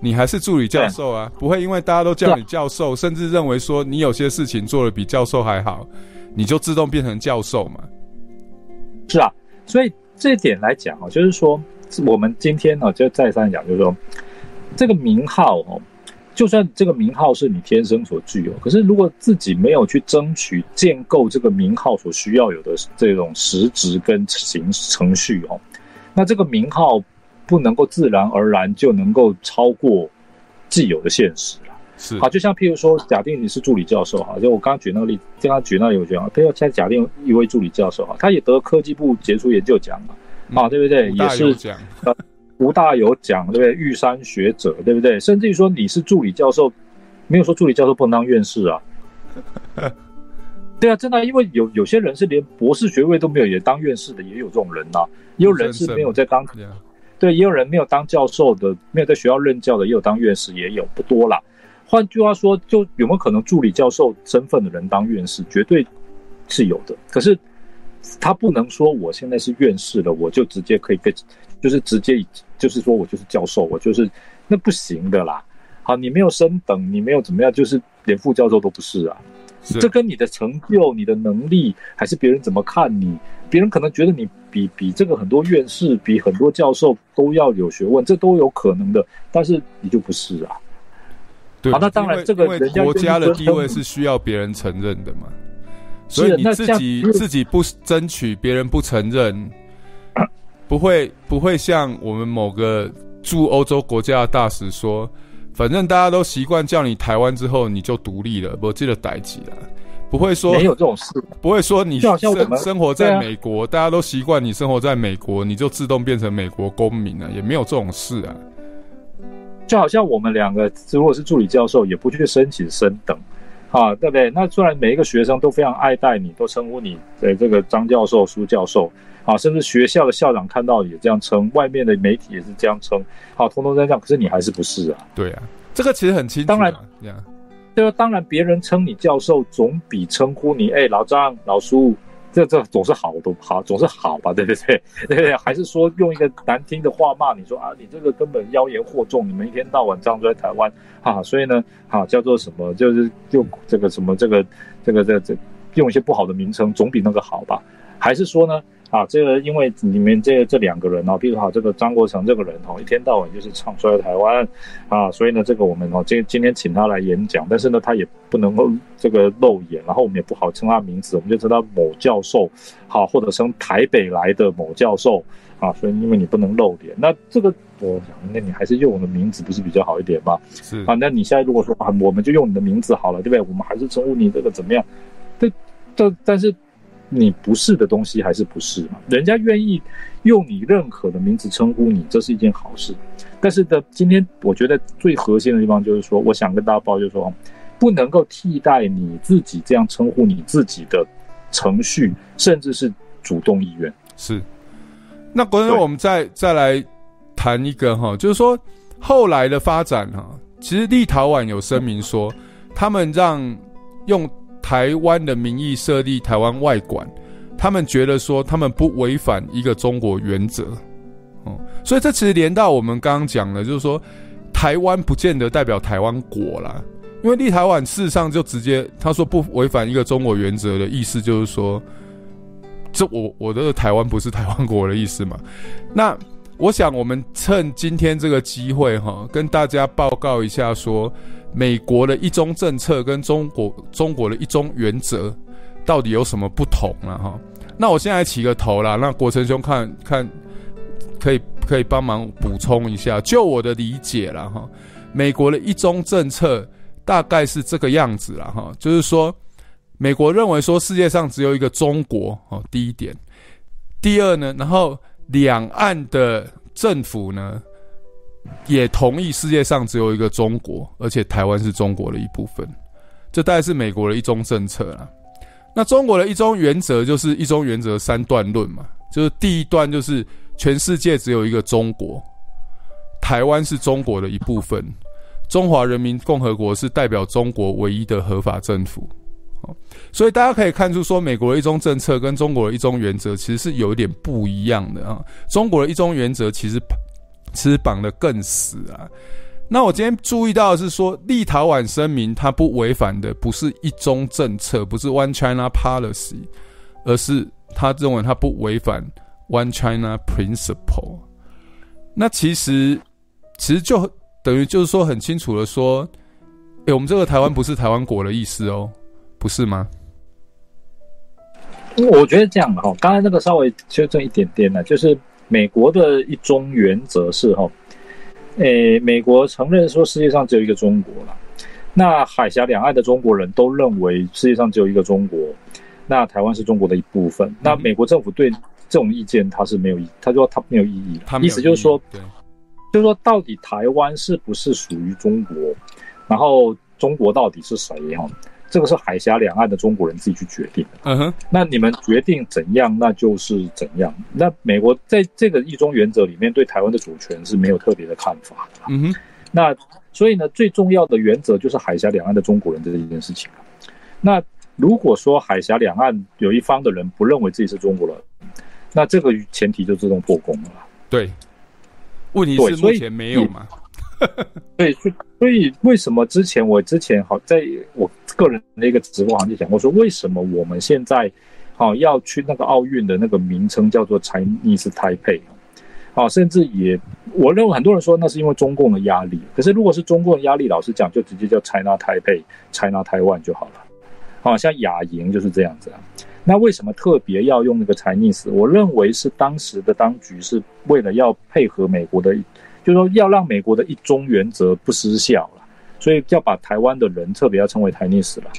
你还是助理教授啊，不会因为大家都叫你教授，甚至认为说你有些事情做得比教授还好，你就自动变成教授嘛？是啊，所以这点来讲哦，就是说我们今天呢、哦、就再三讲，就是说这个名号哦。就算这个名号是你天生所具有，可是如果自己没有去争取建构这个名号所需要有的这种实质跟行程序哦，那这个名号不能够自然而然就能够超过既有的现实了。是啊，就像譬如说，假定你是助理教授哈，就我刚刚举那个例子，刚刚举那个我觉得啊，譬如现在假定一位助理教授哈，他也得科技部杰出研究奖嘛、嗯，啊，对不对？也是奖。吴大有讲，对不对？玉山学者，对不对？甚至于说你是助理教授，没有说助理教授不能当院士啊。对啊，真的、啊，因为有有些人是连博士学位都没有，也当院士的，也有这种人呐、啊。也有人是没有在当，对，也有人没有当教授的，没有在学校任教的，也有当院士，也有不多啦。换句话说，就有没有可能助理教授身份的人当院士，绝对是有的。可是他不能说我现在是院士了，我就直接可以跟。就是直接就是说我就是教授，我就是那不行的啦。好，你没有升等，你没有怎么样，就是连副教授都不是啊。是这跟你的成就、你的能力，还是别人怎么看你？别人可能觉得你比比这个很多院士、比很多教授都要有学问，这都有可能的。但是你就不是啊。对，好，那当然这个人家国家的地位是需要别人承认的嘛，所以你自己自己不争取，别人不承认。不会不会像我们某个驻欧洲国家的大使说，反正大家都习惯叫你台湾之后你就独立了，不记得代志啦。不会说没有这种事，不会说你 生, 生活在美国、啊，大家都习惯你生活在美国，你就自动变成美国公民了，也没有这种事啊。就好像我们两个，如果是助理教授，也不去申请升等。啊，对不对？那虽然每一个学生都非常爱戴你，都称呼你呃这个张教授、苏教授，啊，甚至学校的校长看到也这样称，外面的媒体也是这样称，好、啊，通通在这样，可是你还是不是啊？对啊，这个其实很清楚、啊。当然，对啊，当然别人称你教授，总比称呼你哎、欸、老张、老苏，这这总是好的好，总是好吧？对不对？对不对？还是说用一个难听的话骂你说啊，你这个根本妖言惑众，你们一天到晚这样在台湾。啊，所以呢，啊，叫做什么？就是用这个什么，这个，这个，这个、这个、用一些不好的名称，总比那个好吧？还是说呢，啊，这个因为你们这这两个人哦，比如说这个张国成这个人哦，一天到晚就是唱衰台湾，啊，所以呢，这个我们哦，今今天请他来演讲，但是呢，他也不能够这个露眼，然后我们也不好称他名字，我们就知道某教授，好、啊，或者称台北来的某教授，啊，所以因为你不能露脸，那这个。我想，那你还是用我的名字不是比较好一点吗？是啊，那你现在如果说啊，我们就用你的名字好了，对不对？我们还是称呼你这个怎么样？但但但是你不是的东西还是不是嘛？人家愿意用你认可的名字称呼你，这是一件好事。但是的，今天我觉得最核心的地方就是说，我想跟大家报就是说，不能够替代你自己这样称呼你自己的程序，甚至是主动意愿。是。那国成，我们再再来。谈一个哈，就是说后来的发展哈，其实立陶宛有声明说，他们让用台湾的名义设立台湾外馆，他们觉得说他们不违反一个中国原则，所以这其实连到我们刚刚讲的，就是说台湾不见得代表台湾国啦，因为立陶宛事实上就直接他说不违反一个中国原则的意思就是说，这我我的台湾不是台湾国的意思嘛。那我想我们趁今天这个机会哈，跟大家报告一下说，美国的一中政策跟中国中国的一中原则到底有什么不同啦哈。那我现在起个头啦，那国成兄看看可以可以帮忙补充一下。就我的理解啦哈，美国的一中政策大概是这个样子啦哈，就是说美国认为说世界上只有一个中国，哦，第一点。第二呢，然后两岸的政府呢也同意世界上只有一个中国，而且台湾是中国的一部分。这大概是美国的一中政策啦。那中国的一中原则就是一中原则三段论嘛，就是第一段就是全世界只有一个中国，台湾是中国的一部分，中华人民共和国是代表中国唯一的合法政府。所以大家可以看出说，美国的一中政策跟中国的一中原则其实是有一点不一样的啊。中国的一中原则其实其实绑得更死啊。那我今天注意到的是说，立陶宛声明它不违反的不是一中政策，不是 One China Policy， 而是它认为它不违反 One China Principle。 那其实其实就等于就是说很清楚的说，欸，我们这个台湾不是台湾国的意思哦，不是吗？我觉得这样哈，刚才那个稍微修正一点点呢，就是美国的一中原则是哈，诶，美国承认说世界上只有一个中国了，那海峡两岸的中国人都认为世界上只有一个中国，那台湾是中国的一部分。嗯，那美国政府对这种意见他是没有，他说他没有异议，意思就是说，就是说到底台湾是不是属于中国，然后中国到底是谁哈？这个是海峡两岸的中国人自己去决定的。嗯哼，那你们决定怎样，那就是怎样。那美国在这个一中原则里面，对台湾的主权是没有特别的看法的。嗯哼，那所以呢，最重要的原则就是海峡两岸的中国人这件事情。那如果说海峡两岸有一方的人不认为自己是中国人，那这个前提就自动破功了。对，问题是目前没有嘛？对，所以为什么之前我之前好在我个人的一个直播行情讲过说，为什么我们现在好，啊，要去那个奥运的那个名称叫做 Chinese Taipei， 啊，甚至也我认为很多人说那是因为中共的压力，可是如果是中共的压力，老实讲就直接叫 China Taipei、China Taiwan 就好了。好，啊，像亚营就是这样子啊。那为什么特别要用那个 Chinese？ 我认为是当时的当局是为了要配合美国的。就是说要让美国的一中原则不失效了，所以要把台湾的人特别要称为 Chinese 了，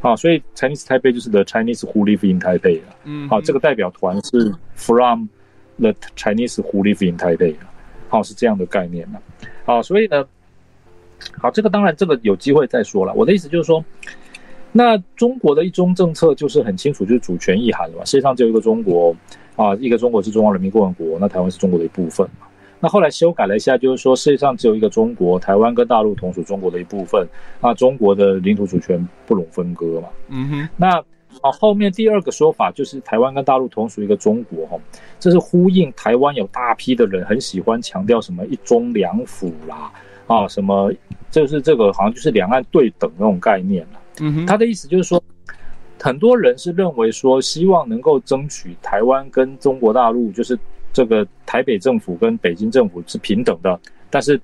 啊，所以 Chinese Taipei 就是 the Chinese who live in Taipei 了，嗯，啊，这个代表团是 from the Chinese who live in Taipei 了，啊，是这样的概念了，啊，所以呢，好，这个当然这个有机会再说了。我的意思就是说，那中国的一中政策就是很清楚，就是主权意涵了嘛，世界上只有一个中国，啊，一个中国是中华人民共和国，那台湾是中国的一部分嘛。那后来修改了一下，就是说世界上只有一个中国，台湾跟大陆同属中国的一部分，那中国的领土主权不容分割嘛。嗯哼。那啊，后面第二个说法就是台湾跟大陆同属一个中国哈，这是呼应台湾有大批的人很喜欢强调什么一中两府啦，啊，什么就是这个好像就是两岸对等那种概念啦。嗯哼。他的意思就是说，很多人是认为说希望能够争取台湾跟中国大陆就是。这个台北政府跟北京政府是平等的，但是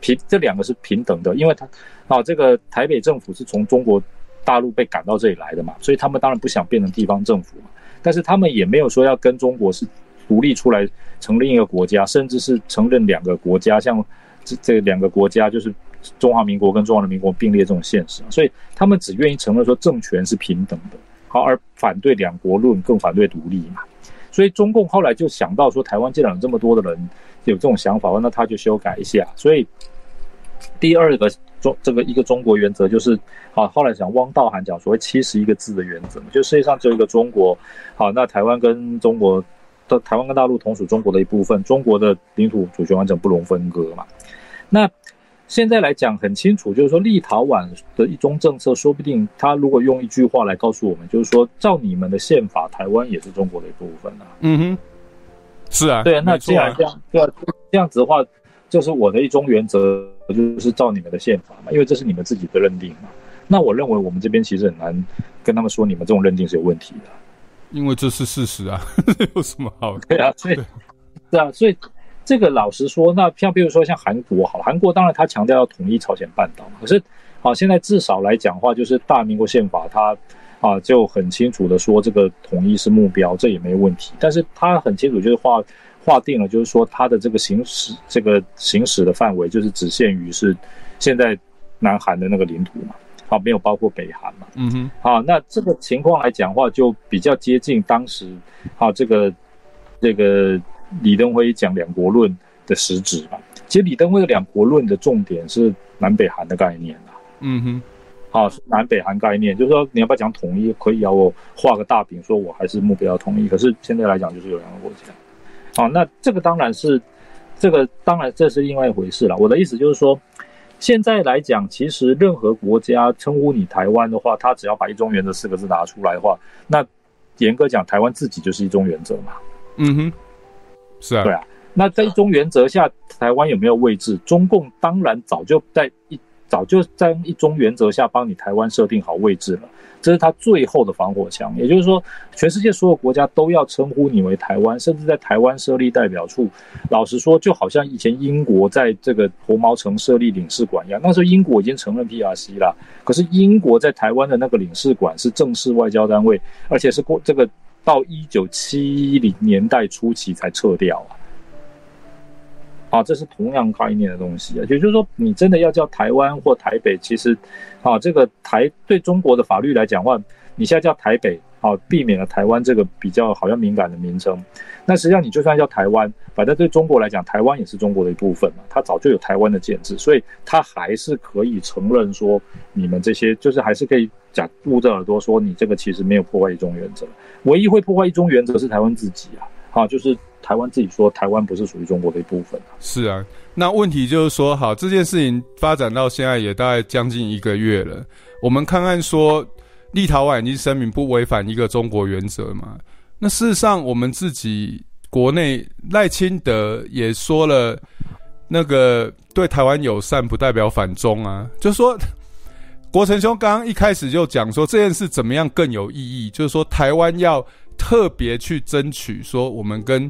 平这两个是平等的，因为他啊，这个台北政府是从中国大陆被赶到这里来的嘛，所以他们当然不想变成地方政府嘛，但是他们也没有说要跟中国是独立出来成立一个国家，甚至是承认两个国家，像这这两个国家就是中华民国跟中华人民国并列这种现实，所以他们只愿意承认说政权是平等的，好，而反对两国论，更反对独立嘛。所以中共后来就想到说，台湾既然有这么多的人有这种想法，那他就修改一下。所以第二个中这个一个中国原则就是，好，后来讲汪道涵讲所谓七十一个字的原则，就世界上只有一个中国。好，那台湾跟中国的台湾跟大陆同属中国的一部分，中国的领土主权完整不容分割嘛。那现在来讲很清楚，就是说立陶宛的一中政策，说不定他如果用一句话来告诉我们，就是说照你们的宪法，台湾也是中国的一部分啊。嗯哼，是啊，对啊，那既然这样，对啊，这样子的话，就是我的一中原则我就是照你们的宪法嘛，因为这是你们自己的认定嘛。那我认为我们这边其实很难跟他们说你们这种认定是有问题的，因为这是事实啊，这有什么好的？对啊，所以对啊，所以这个老实说，那像比如说像韩国好，韩国当然他强调要统一朝鲜半岛，可是好、啊、现在至少来讲的话，就是大明国宪法它啊就很清楚的说这个统一是目标，这也没问题，但是它很清楚就是划划定了，就是说它的这个行使这个行使的范围就是只限于是现在南韩的那个领土嘛。好，没有包括北韩嘛？嗯哼，好，那这个情况来讲的话，就比较接近当时，好，这个这个李登辉讲两国论的实质嘛。其实李登辉的两国论的重点是南北韩的概念啦。嗯哼，好，南北韩概念，就是说你要不要讲统一，可以啊，我画个大饼，说我还是目标统一。可是现在来讲，就是有两个国家。好，那这个当然是，这个当然这是另外一回事啦。我的意思就是说。现在来讲，其实任何国家称呼你台湾的话，他只要把"一中原则"四个字拿出来的话，那严格讲，台湾自己就是一中原则嘛。嗯哼，是啊，对啊。那在一中原则下，台湾有没有位置？中共当然早就在一早就在一中原则下帮你台湾设定好位置了，这是他最后的防火墙。也就是说，全世界所有国家都要称呼你为台湾，甚至在台湾设立代表处。老实说，就好像以前英国在这个红毛城设立领事馆一样，那时候英国已经承认 P R C 啦，可是英国在台湾的那个领事馆是正式外交单位，而且是过这个到一九七零年代初期才撤掉啊。啊，这是同样概念的东西啊，也就是说，你真的要叫台湾或台北，其实，啊，这个台对中国的法律来讲的话，你现在叫台北，啊，避免了台湾这个比较好像敏感的名称。那实际上你就算叫台湾，反正对中国来讲，台湾也是中国的一部分嘛，它早就有台湾的建制，所以它还是可以承认说你们这些，就是还是可以讲捂着耳朵说你这个其实没有破坏一中原则，唯一会破坏一中原则是台湾自己啊。好，就是台湾自己说台湾不是属于中国的一部分、啊、是啊，那问题就是说，好，这件事情发展到现在也大概将近一个月了，我们看看说立陶宛已经声明不违反一个中国原则嘛，那事实上我们自己国内赖清德也说了那个对台湾友善不代表反中啊，就说国成兄刚刚一开始就讲说这件事怎么样更有意义，就是说台湾要特别去争取说我们跟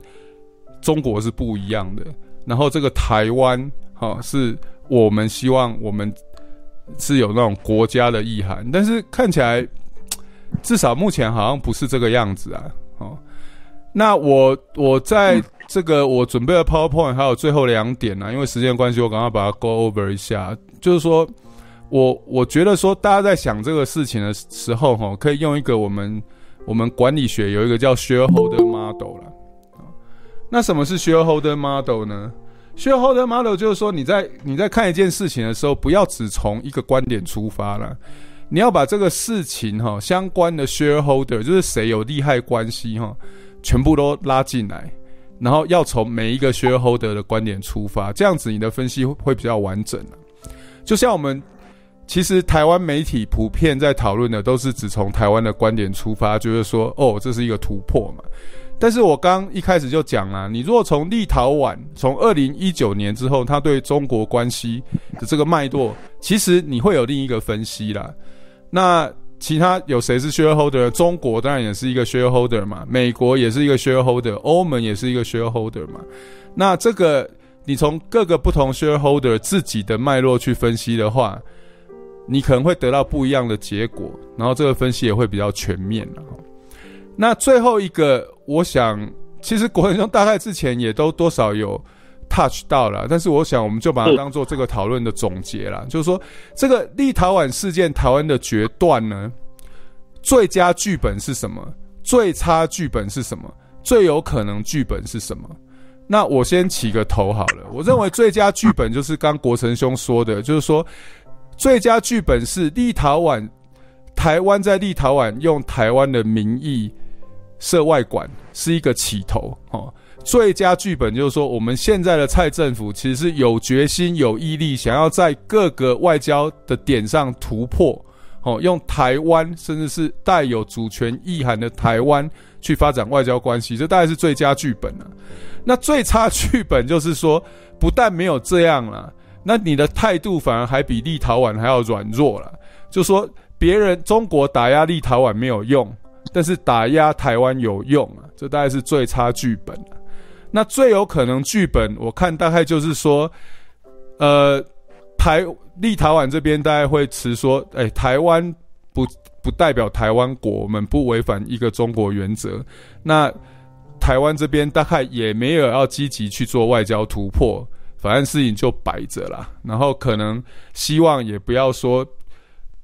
中国是不一样的，然后这个台湾、哦、是我们希望我们是有那种国家的意涵，但是看起来至少目前好像不是这个样子啊。哦、那我我在这个我准备的 PowerPoint 还有最后两点啊，因为时间关系我赶快把它 go over 一下，就是说我我觉得说大家在想这个事情的时候、哦、可以用一个我们我们管理学有一个叫 shareholder model 啦。那什么是 shareholder model 呢？ shareholder model 就是说你在你在看一件事情的时候，不要只从一个观点出发啦，你要把这个事情、哦、相关的 shareholder 就是谁有利害关系、哦、全部都拉进来，然后要从每一个 shareholder 的观点出发，这样子你的分析会比较完整啦。就像我们其实台湾媒体普遍在讨论的都是只从台湾的观点出发，就是说哦这是一个突破嘛。但是我刚一开始就讲啦，你如果从立陶宛从二零一九年之后他对中国关系的这个脉络，其实你会有另一个分析啦。那其他有谁是 shareholder？ 中国当然也是一个 shareholder 嘛，美国也是一个 shareholder， 欧盟也是一个 shareholder 嘛。那这个你从各个不同 shareholder 自己的脉络去分析的话，你可能会得到不一样的结果，然后这个分析也会比较全面啦。那最后一个我想其实国成兄大概之前也都多少有 touch 到啦，但是我想我们就把它当做这个讨论的总结啦，就是说这个立陶宛事件台湾的决断呢，最佳剧本是什么，最差剧本是什么，最有可能剧本是什么。那我先起个头好了，我认为最佳剧本就是刚国成兄说的，就是说最佳剧本是立陶宛台湾在立陶宛用台湾的名义设外馆是一个起头、哦、最佳剧本就是说我们现在的蔡政府其实是有决心有毅力想要在各个外交的点上突破、哦、用台湾甚至是带有主权意涵的台湾去发展外交关系，这大概是最佳剧本、啊、那最差剧本就是说不但没有这样啦、啊，那你的态度反而还比立陶宛还要软弱啦，就说别人中国打压立陶宛没有用，但是打压台湾有用啊，这大概是最差剧本啊。那最有可能剧本我看大概就是说呃台立陶宛这边大概会持说，哎，台湾不不代表台湾国，我们不违反一个中国原则。那台湾这边大概也没有要积极去做外交突破，反正事情就摆着啦。然后可能希望也不要说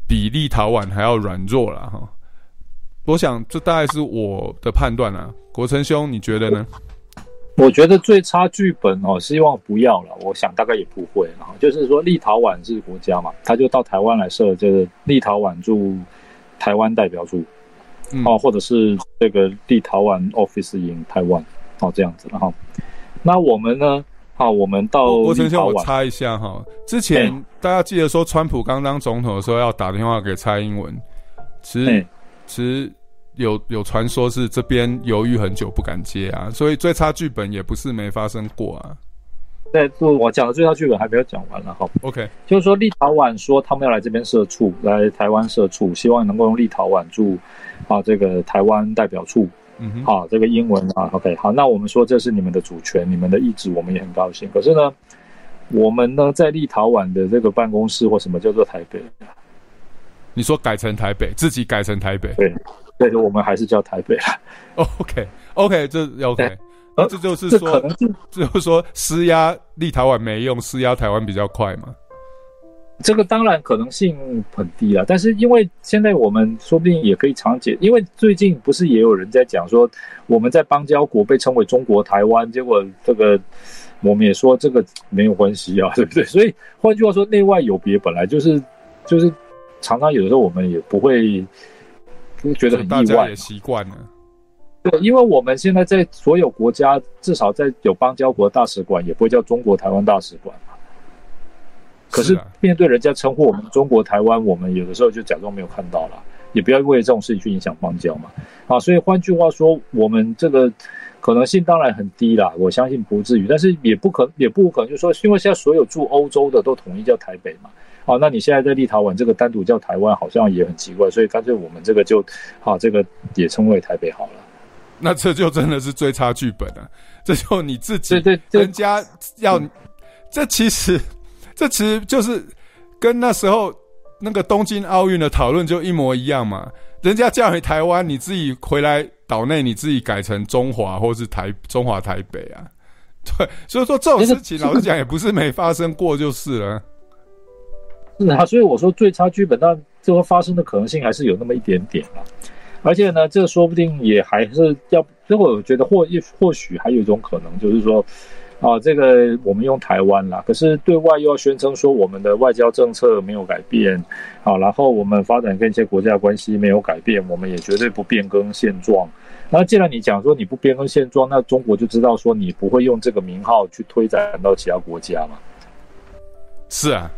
比立陶宛还要软弱啦齁。我想这大概是我的判断啦。国成兄，你觉得呢？我觉得最差剧本哦，希望不要了。我想大概也不会啦，就是说立陶宛是国家嘛，他就到台湾来设这个立陶宛驻台湾代表处，嗯哦、或者是这个立陶宛 office in 台湾哦，这样子了哈、哦。那我们呢？好、哦，我们到国成兄，我插一下哈、哦。之前、欸、大家记得说，川普刚当总统的时候要打电话给蔡英文，其实、欸、其实。有有传说是这边犹豫很久不敢接啊，所以最差剧本也不是没发生过啊。对，我讲的最差剧本还没有讲完了哈。OK， 就是说立陶宛说他们要来这边设处，来台湾设处，希望能够用立陶宛驻啊这个台湾代表处，嗯，好、啊，这个英文啊 ，OK， 好，那我们说这是你们的主权，你们的意志，我们也很高兴。可是呢，我们呢在立陶宛的这个办公室或什么叫做台北？你说改成台北，自己改成台北，对。对，我们还是叫台北啦。OK，OK，、okay, okay, 这 OK， 那这就是说，这可能是就是说施压立陶宛没用，施压台湾比较快嘛。这个当然可能性很低啦，但是因为现在我们说不定也可以常解，因为最近不是也有人在讲说，我们在邦交国被称为中国台湾，结果这个我们也说这个没有关系啊，对不对？所以换句话说，内外有别本来就是就是常常有的时候我们也不会。觉得很意外，大家也习惯了。对，因为我们现在在所有国家，至少在有邦交国大使馆，也不会叫中国台湾大使馆嘛。可是面对人家称呼我们中国台湾，我们有的时候就假装没有看到了，也不要因为这种事情去影响邦交嘛。啊，所以换句话说，我们这个可能性当然很低啦，我相信不至于，但是也不可也不可能，就是说，因为现在所有驻欧洲的都统一叫台北嘛。好、啊，那你现在在立陶宛这个单独叫台湾，好像也很奇怪，所以干脆我们这个就，好、啊，这个也称为台北好了。那这就真的是最差剧本了、啊，这就你自己，对对对，人家要，嗯、这其实，这其实就是跟那时候那个东京奥运的讨论就一模一样嘛。人家叫你台湾，你自己回来岛内，你自己改成中华或是台中华台北啊。对，所以说这种事情，老实讲也不是没发生过，就是了。是啊，所以我说最差剧本，那这个发生的可能性还是有那么一点点啦、啊。而且呢，这说不定也还是要，这个我觉得或或许还有一种可能，就是说，啊，这个我们用台湾啦，可是对外又要宣称说我们的外交政策没有改变，好、啊，然后我们发展跟一些国家的关系没有改变，我们也绝对不变更现状。那既然你讲说你不变更现状，那中国就知道说你不会用这个名号去推展到其他国家嘛？是啊。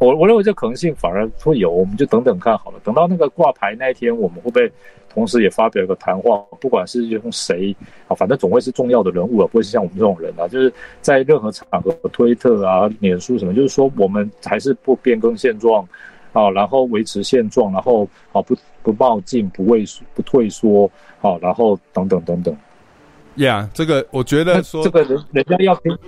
我我认为这可能性反而会有，我们就等等看好了。等到那个挂牌那一天，我们会不会同时也发表一个谈话？不管是用谁啊，反正总会是重要的人物啊，不会是像我们这种人啊，就是在任何场合，推特啊、脸书什么，就是说我们还是不变更现状啊，然后维持现状，然后啊不不冒进、不畏不退缩啊，然后等等等等。呀、yeah, ，这个我觉得说这个人人家要听。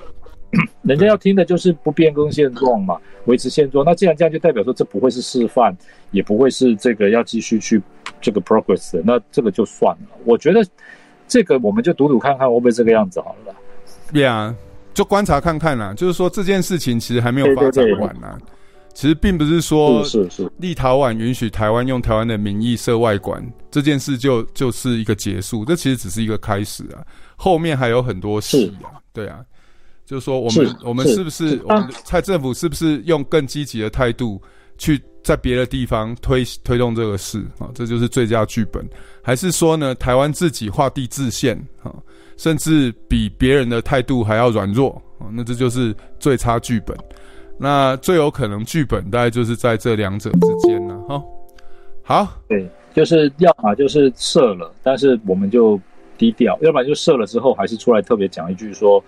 人家要听的就是不变更现状嘛，维持现状。那既然这样，就代表说这不会是示范，也不会是这个要继续去这个 progress 的。那这个就算了。我觉得这个我们就赌赌看看会不会这个样子好了啦。对啊，就观察看看啦。就是说这件事情其实还没有发展完啦。对对对，其实并不是说立陶宛允许台湾用台湾的名义设外馆这件事就就是一个结束，这其实只是一个开始啊，后面还有很多戏啊。对啊。就是说我们我们是不是我们蔡政府是不是用更积极的态度去在别的地方推推动这个事啊、哦、这就是最佳剧本。还是说呢台湾自己画地自限啊、哦、甚至比别人的态度还要软弱啊、哦、那这就是最差剧本。那最有可能剧本大概就是在这两者之间啦、啊、齁、哦。好。对，就是要嘛就是射了，但是我们就低调，要不然就射了之后还是出来特别讲一句说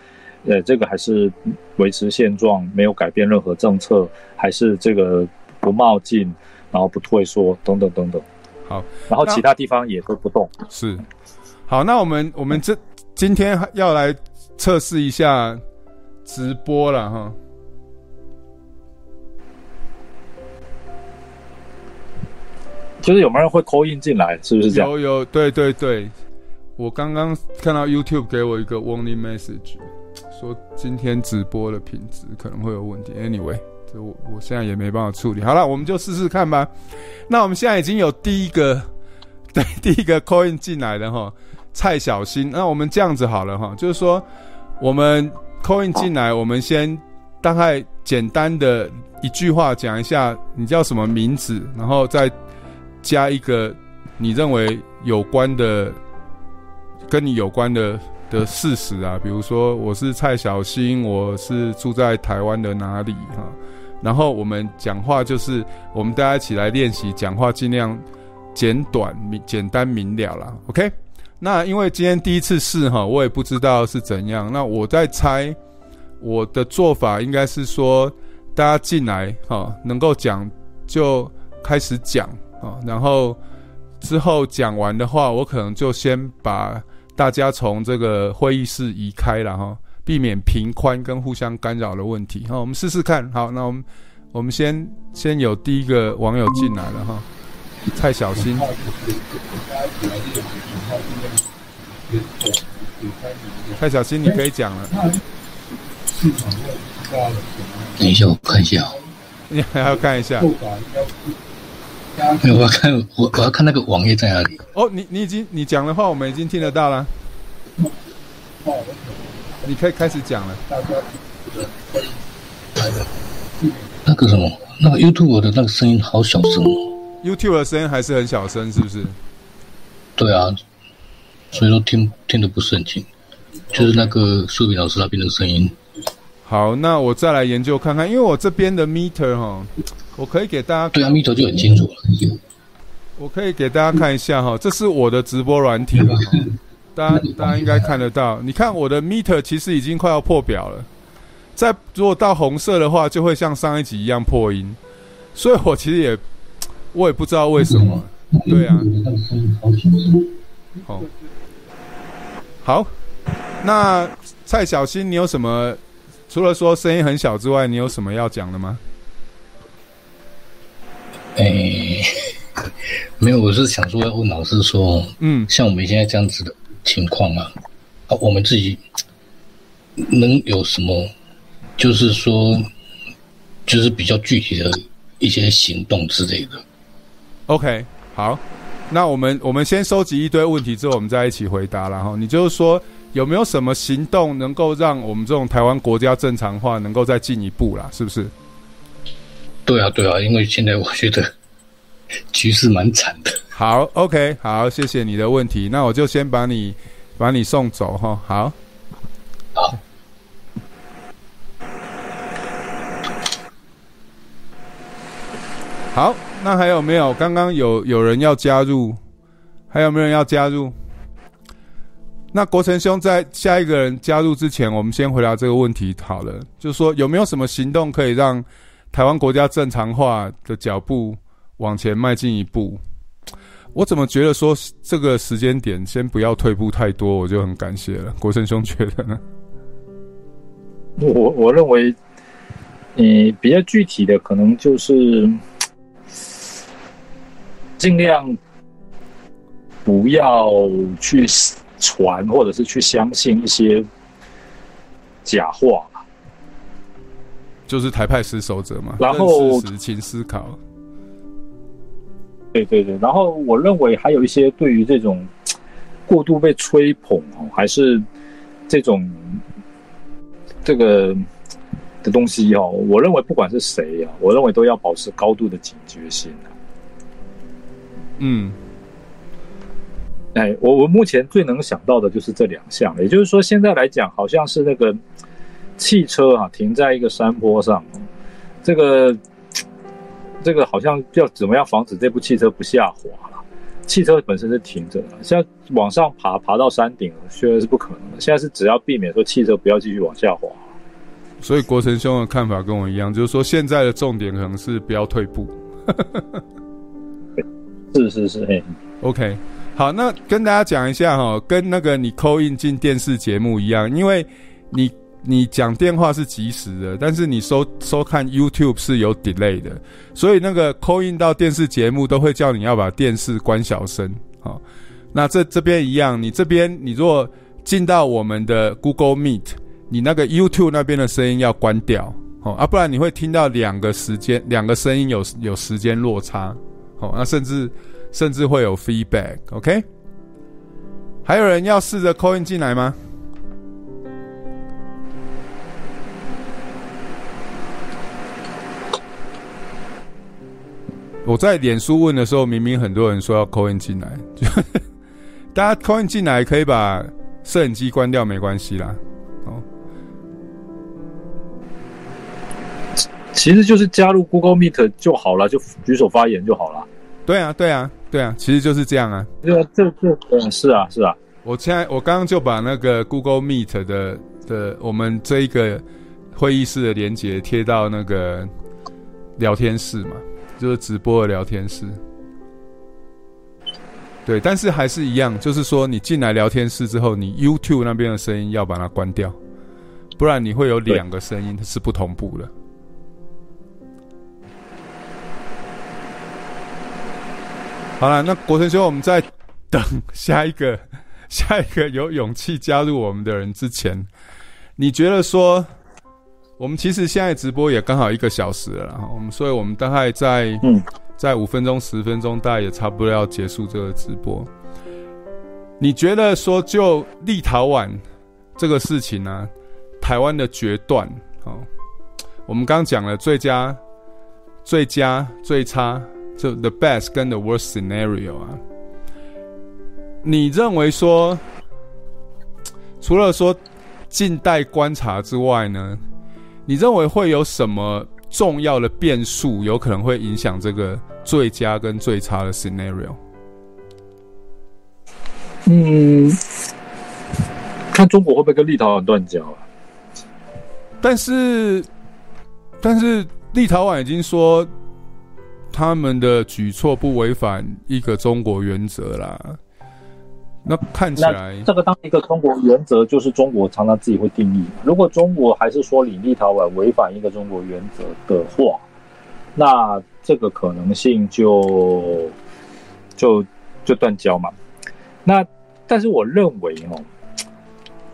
呃，这个还是维持现状，没有改变任何政策，还是这个不冒进，然后不退缩，等等等等。好，然后其他地方也都不动。是，好，那我们我们这今天要来测试一下直播了哈。就是有没有人会 call in 进来，是不是这样？有有，对对对。我刚刚看到 YouTube 给我一个 warning message， 说今天直播的品质可能会有问题。Anyway， 这 我, 我现在也没办法处理。好了，我们就试试看吧。那我们现在已经有第一个，对，第一个 call in 进来了哈，蔡小新。那我们这样子好了哈，就是说我们 call in 进来，我们先大概简单的一句话讲一下你叫什么名字，然后再加一个你认为有关的跟你有关的的事实啊，比如说我是蔡小新，我是住在台湾的哪里哈、啊，然后我们讲话就是我们大家一起来练习讲话，尽量简短、简单明了啦。OK， 那因为今天第一次试哈、啊，我也不知道是怎样，那我在猜我的做法应该是说大家进来哈、啊，能够讲就开始讲。然后之后讲完的话，我可能就先把大家从这个会议室移开啦齁，避免频宽跟互相干扰的问题齁，我们试试看。好，那我们我们先先有第一个网友进来了齁，蔡小新。蔡小新，你可以讲了。等一下，我看一下。你还要看一下。没有，我要看我我要看那个网页在哪里。哦，你你已经你讲的话，我们已经听得到了。你可以开始讲了。那个什么，那个 YouTube 的那个声音好小声哦。YouTube 的声音还是很小声，是不是？对啊，所以说听听得不是很清，就是那个苏炳老师那边的声音。好，那我再来研究看看，因为我这边的 meter 哈。我可以给大家看，对啊 ，meter 就很清楚了。我可以给大家看一下哈，这是我的直播软体了，大家大家应该看得到。你看我的 meter 其实已经快要破表了，在如果到红色的话，就会像上一集一样破音，所以我其实也我也不知道为什么。对啊，好，好，那蔡小新，你有什么除了说声音很小之外，你有什么要讲的吗？哎、欸，没有，我是想说要问老师说，嗯，像我们现在这样子的情况啊，啊，我们自己能有什么，就是说，就是比较具体的一些行动之类的。OK， 好，那我们我们先收集一堆问题之后，我们再一起回答啦。哈，你就是说有没有什么行动能够让我们这种台湾国家正常化能够再进一步啦？是不是？对啊，对啊，因为现在我觉得局势蛮惨的。好 ，OK， 好，谢谢你的问题。那我就先把你把你送走哈。好，好。好，那还有没有？刚刚有有人要加入，还有没有人要加入？那国成兄在下一个人加入之前，我们先回答这个问题好了。就是说，有没有什么行动可以让台湾国家正常化的脚步往前迈进一步？我怎么觉得说这个时间点先不要退步太多，我就很感谢了。国胜兄觉得呢？我我认为，嗯，比较具体的可能就是尽量不要去传，或者是去相信一些假话。就是台派失守者嘛，然后事实请思考。对对对，然后我认为还有一些对于这种过度被吹捧、哦、还是这种这个的东西哦，我认为不管是谁啊，我认为都要保持高度的警觉性、啊、嗯，哎，我我目前最能想到的就是这两项，也就是说现在来讲，好像是那个。汽车啊，停在一个山坡上，这个这个好像要怎么样防止这部汽车不下滑了？汽车本身是停着的，现在往上爬爬到山顶确实是不可能的，现在是只要避免说汽车不要继续往下滑。所以国成兄的看法跟我一样，就是说现在的重点可能是不要退步。是是是、欸、OK 好，那跟大家讲一下、哦、跟那个你call in进电视节目一样，因为你你讲电话是及时的，但是你收收看 YouTube 是有 delay 的，所以那个 call in 到电视节目都会叫你要把电视关小声、哦、那这这边一样，你这边你如果进到我们的 Google Meet， 你那个 YouTube 那边的声音要关掉、哦、啊，不然你会听到两个时间两个声音有有时间落差，哦、那甚至甚至会有 feedback。 OK， 还有人要试着 call in 进来吗？我在脸书问的时候，明明很多人说要 call in 进来，大家 call in 进来可以把摄影机关掉，没关系啦、哦、其实就是加入 Google Meet 就好了，就举手发言就好了。对啊对啊对啊，其实就是这样啊。对啊，这这嗯是啊是啊。我现在我刚刚就把那个 Google Meet 的的我们这一个会议室的连结贴到那个聊天室嘛，就是直播的聊天室。对，但是还是一样，就是说你进来聊天室之后，你 YouTube 那边的声音要把它关掉，不然你会有两个声音是不同步的。好了，那国成兄，我们在等下一个下一个有勇气加入我们的人之前，你觉得说我们其实现在直播也刚好一个小时了啦，我们所以我们大概在嗯在五分钟十分钟大概也差不多要结束这个直播。你觉得说就立陶宛这个事情啊，台湾的决断、哦、我们刚讲了最佳最佳最差，就 the best 跟 the worst scenario 啊，你认为说，除了说近代观察之外呢，你认为会有什么重要的变数有可能会影响这个最佳跟最差的 scenario？ 嗯，看中国会不会跟立陶宛断交啊？但是，但是立陶宛已经说，他们的举措不违反一个中国原则啦，那看起来这个当一个中国原则就是中国常常自己会定义。如果中国还是说你立陶宛违反一个中国原则的话，那这个可能性就就就断交嘛。那但是我认为哦，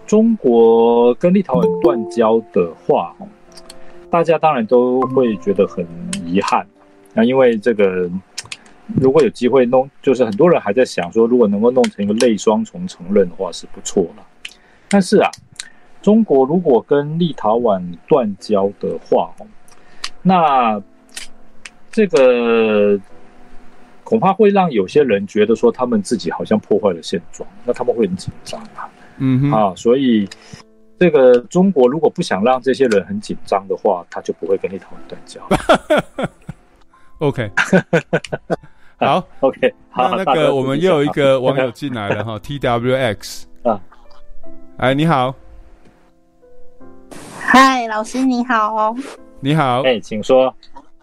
中国跟立陶宛断交的话，大家当然都会觉得很遗憾。那、啊、因为这个，如果有机会弄，就是很多人还在想说，如果能够弄成一个类双重承认的话，是不错了。但是啊，中国如果跟立陶宛断交的话，那这个恐怕会让有些人觉得说，他们自己好像破坏了现状，那他们会很紧张啊。嗯哼，啊，所以这个中国如果不想让这些人很紧张的话，他就不会跟立陶宛断交。OK， 好 ，OK， 好，那那个我们又有一个网友进来了哈，T W X 啊，哎，你好，嗨，老师你好，你好，哎、欸，请说，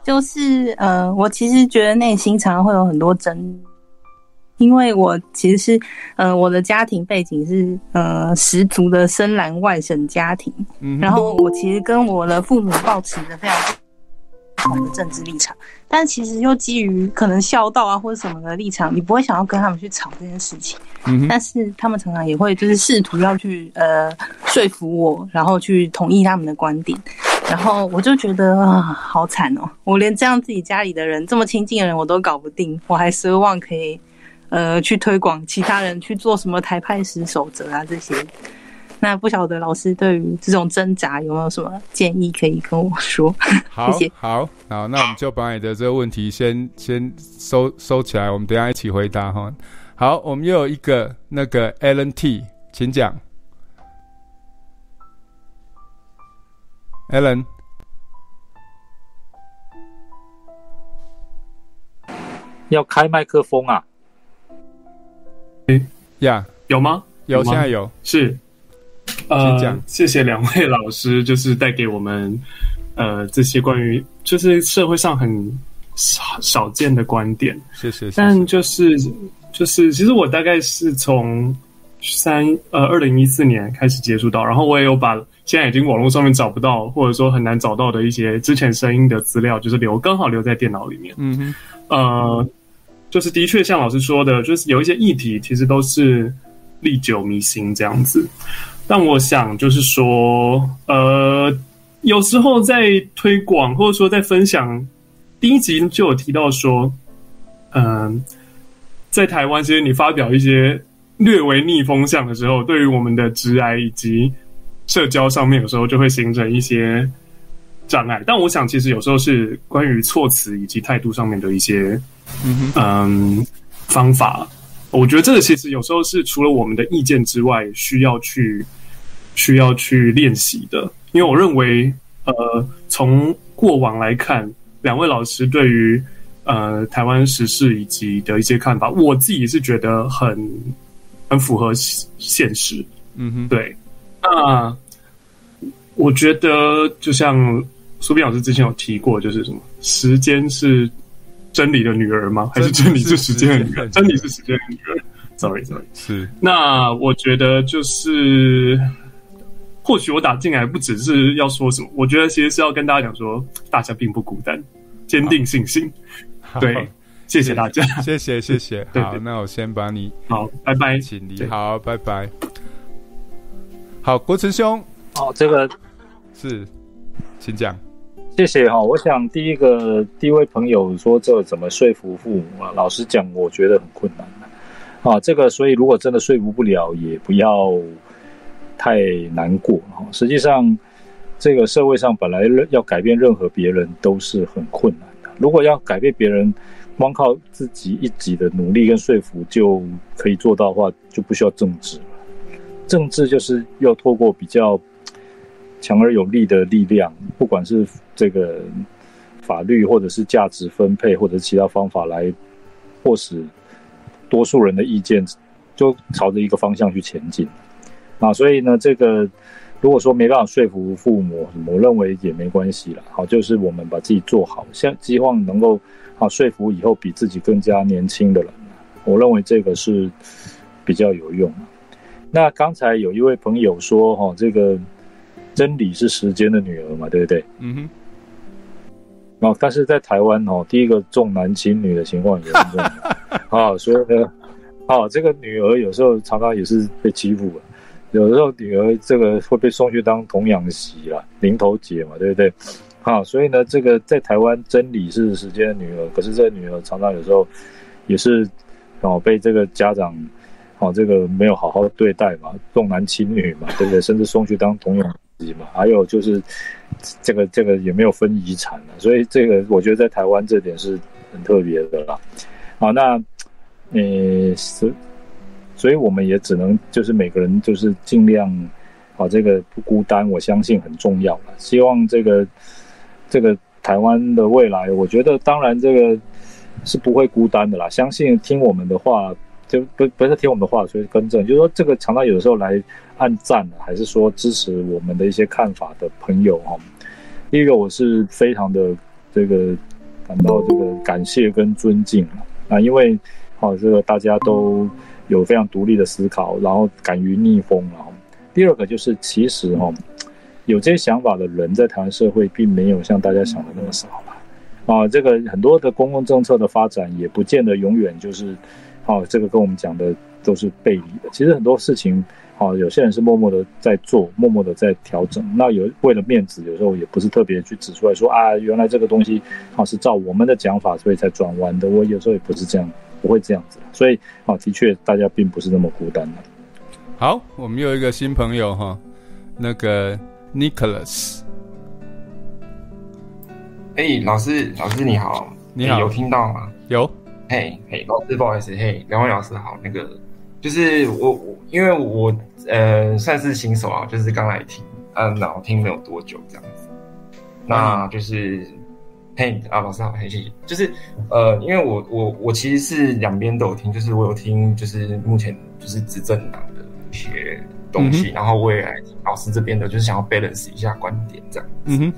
就是呃，我其实觉得内心常常会有很多争，因为我其实是呃，我的家庭背景是呃十足的深蓝外省家庭、嗯，然后我其实跟我的父母抱持着非常的政治立场，但其实又基于可能孝道啊或者什么的立场，你不会想要跟他们去吵这件事情、嗯、但是他们常常也会就是试图要去呃说服我，然后去同意他们的观点，然后我就觉得啊好惨哦，我连这样自己家里的人这么亲近的人我都搞不定，我还奢望可以呃去推广其他人去做什么台派十守则啊这些。那不晓得老师对于这种挣扎有没有什么建议可以跟我说？好，谢谢。好，好，那我们就把你的这个问题先先收收起来，我们等一下一起回答哈。好，我们又有一个那个 Alan T， 请讲。Alan， 要开麦克风啊？呀、yeah, 有吗有吗现在有是呃，谢谢两位老师，就是带给我们呃这些关于就是社会上很少见的观点。谢谢。但就是就是其实我大概是从三呃二零一四年开始接触到，然后我也有把现在已经网络上面找不到或者说很难找到的一些之前声音的资料，就是留刚好留在电脑里面。嗯哼，呃，就是的确像老师说的，就是有一些议题其实都是历久弥新这样子。但我想就是说呃有时候在推广或者说在分享第一集就有提到说嗯、呃，在台湾其实你发表一些略微逆风向的时候，对于我们的职涯以及社交上面有时候就会形成一些障碍。但我想其实有时候是关于措辞以及态度上面的一些嗯、呃、方法，我觉得这个其实有时候是除了我们的意见之外需要去需要去练习的。因为我认为呃从过往来看，两位老师对于呃台湾时事以及的一些看法，我自己是觉得很很符合现实。嗯哼，对。那我觉得就像苏斌老师之前有提过，就是什么时间是真理的女儿吗？还是真理是时间的女儿？真理是时间的女儿。Sorry，Sorry sorry。是。那我觉得就是，或许我打进来不只是要说什么，我觉得其实是要跟大家讲说，大家并不孤单，坚定信心。对，谢谢大家，谢谢谢谢。好，對對對，那我先把你好，拜拜，请你好，拜拜。好，国成兄，哦，这个是，请讲。谢谢哈、哦，我想第一个第一位朋友说这怎么说服父母啊？老实讲，我觉得很困难啊。这个所以如果真的说服不了，也不要太难过哈、啊。实际上，这个社会上本来要改变任何别人都是很困难的。如果要改变别人，光靠自己一己的努力跟说服就可以做到的话，就不需要政治了。政治就是要透过比较强而有力的力量，不管是这个法律或者是价值分配或者是其他方法来迫使多数人的意见就朝着一个方向去前进啊。所以呢这个如果说没办法说服父母什么，我认为也没关系啦。好，就是我们把自己做好，希望能够好说服以后比自己更加年轻的人，我认为这个是比较有用。那刚才有一位朋友说哈、哦、这个真理是时间的女儿嘛，对不对？嗯哼。哦，但是在台湾哦，第一个重男轻女的情况也很重要啊、哦，所以呢，哦，这个女儿有时候常常也是被欺负了，有时候女儿这个会被送去当童养媳啦、零头姐嘛，对不对？啊、哦，所以呢，这个在台湾真理是时间的女儿，可是这个女儿常常有时候也是哦被这个家长哦这个没有好好对待嘛，重男轻女嘛，对不对？甚至送去当童养。还有就是这个这个也没有分遗产了，所以这个我觉得在台湾这点是很特别的啦。好，那呃，所以我们也只能就是每个人就是尽量啊，这个不孤单，我相信很重要了。希望这个这个台湾的未来，我觉得当然这个是不会孤单的啦。相信听我们的话。就不不是听我们的话，所以更正，就是说这个常常有的时候来按赞还是说支持我们的一些看法的朋友哈、哦。第一个我是非常的这个感到这个感谢跟尊敬啊，因为哦这个大家都有非常独立的思考，然后敢于逆风啊、哦。第二个就是其实哈、哦，有这些想法的人在台湾社会并没有像大家想的那么少吧啊，这个很多的公共政策的发展也不见得永远就是。哦，这个跟我们讲的都是背离的。其实很多事情，哦，有些人是默默的在做，默默的在调整。那有为了面子，有时候也不是特别去指出来说啊，原来这个东西哦是照我们的讲法，所以才转弯的。我有时候也不是这样，不会这样子。所以哦，的确大家并不是那么孤单的。好，我们又有一个新朋友哈、哦，那个 Nicholas。哎、欸，老师，老师你好，你好，欸、有听到吗？有。嘿，嘿，老师，不好意思，嘿，两位老师好。那个就是我，我因为我呃算是新手啊，就是刚来听，嗯、啊，然后听没有多久这样子。那就是嘿啊，老师好，嘿，谢谢。就是呃，因为我我我其实是两边都有听，就是我有听就是目前就是执政党的一些东西，嗯、然后我也来听老师这边的，就是想要 balance 一下观点这样子。嗯哼，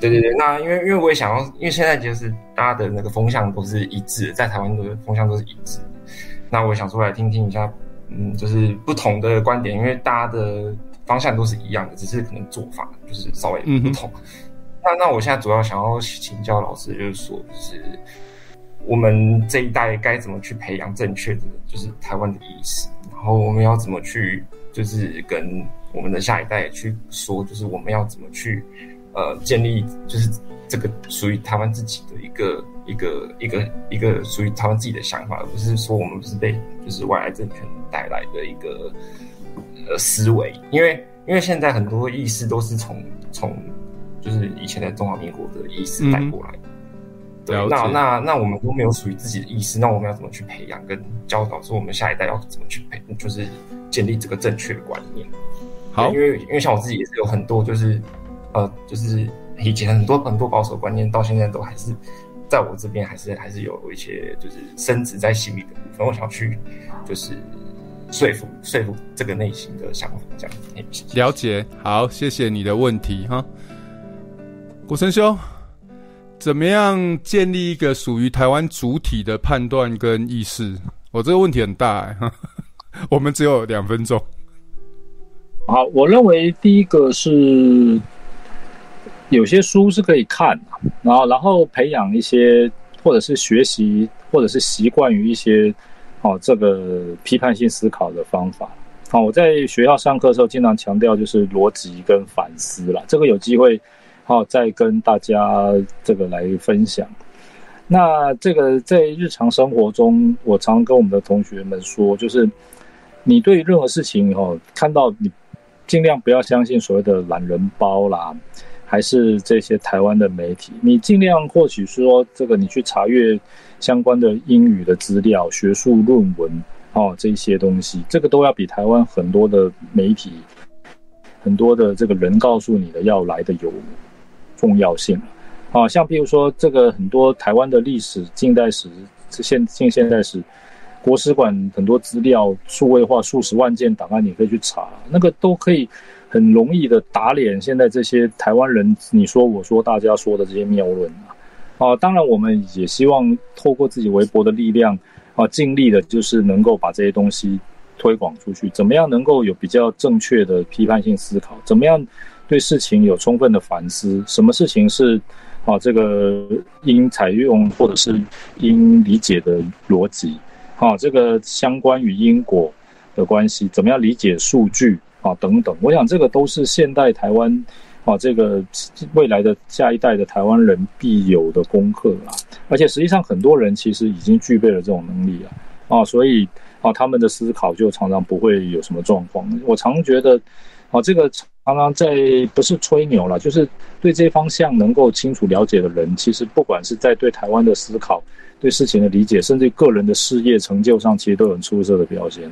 对对对。那因为因为我也想要，因为现在就是大家的那个风向都是一致的，在台湾的风向都是一致的。那我想说来听听一下，嗯，就是不同的观点，因为大家的方向都是一样的，只是可能做法就是稍微不同。嗯、那那我现在主要想要请教老师，就是说，就是我们这一代该怎么去培养正确的，就是台湾的意识，然后我们要怎么去，就是跟我们的下一代去说，就是我们要怎么去，呃，建立就是这个属于台湾自己的一个。一个一个一个属于他们自己的想法，而不是说我们是被就是外来政权带来的一个呃思维，因为因为现在很多意识都是从从就是以前的中华民国的意识带过来的，嗯、对，那那那我们都没有属于自己的意识，那我们要怎么去培养跟教导，说我们下一代要怎么去培，就是建立这个正确的观念？好，因为因为像我自己也是有很多就是呃就是以前很多很多保守观念，到现在都还是。在我这边还是还是有一些就是深植在心里的部分，我想要去就是说服说服这个内心的想法，这样子。了解，好，谢谢你的问题哈。国成兄，怎么样建立一个属于台湾主体的判断跟意识？我、哦、这个问题很大、欸呵呵，我们只有两分钟。好，我认为第一个是。有些书是可以看，然后然后培养一些，或者是学习，或者是习惯于一些，哦，这个批判性思考的方法。好、哦，我在学校上课的时候，经常强调就是逻辑跟反思啦。这个有机会，好、哦、再跟大家这个来分享。那这个在日常生活中，我常跟我们的同学们说，就是你对于任何事情，哦，看到你尽量不要相信所谓的懒人包啦。还是这些台湾的媒体，你尽量或许说这个，你去查阅相关的英语的资料、学术论文，哦，这些东西，这个都要比台湾很多的媒体、很多的这个人告诉你的要来的有重要性。哦，像比如说这个很多台湾的历史、近代史、现近现代史，国史馆很多资料、数位化数十万件档案，你可以去查，那个都可以。很容易的打脸现在这些台湾人你说我说大家说的这些谬论啊，啊，当然我们也希望透过自己微薄的力量啊，尽力的就是能够把这些东西推广出去，怎么样能够有比较正确的批判性思考，怎么样对事情有充分的反思，什么事情是啊这个应采用或者是应理解的逻辑啊，这个相关于因果的关系，怎么样理解数据。啊，等等，我想这个都是现代台湾啊，这个未来的下一代的台湾人必有的功课啦。而且实际上，很多人其实已经具备了这种能力了啊，所以啊，他们的思考就常常不会有什么状况。我常觉得啊，这个常常在不是吹牛啦，就是对这方向能够清楚了解的人，其实不管是在对台湾的思考、对事情的理解，甚至个人的事业成就上，其实都有很出色的表现。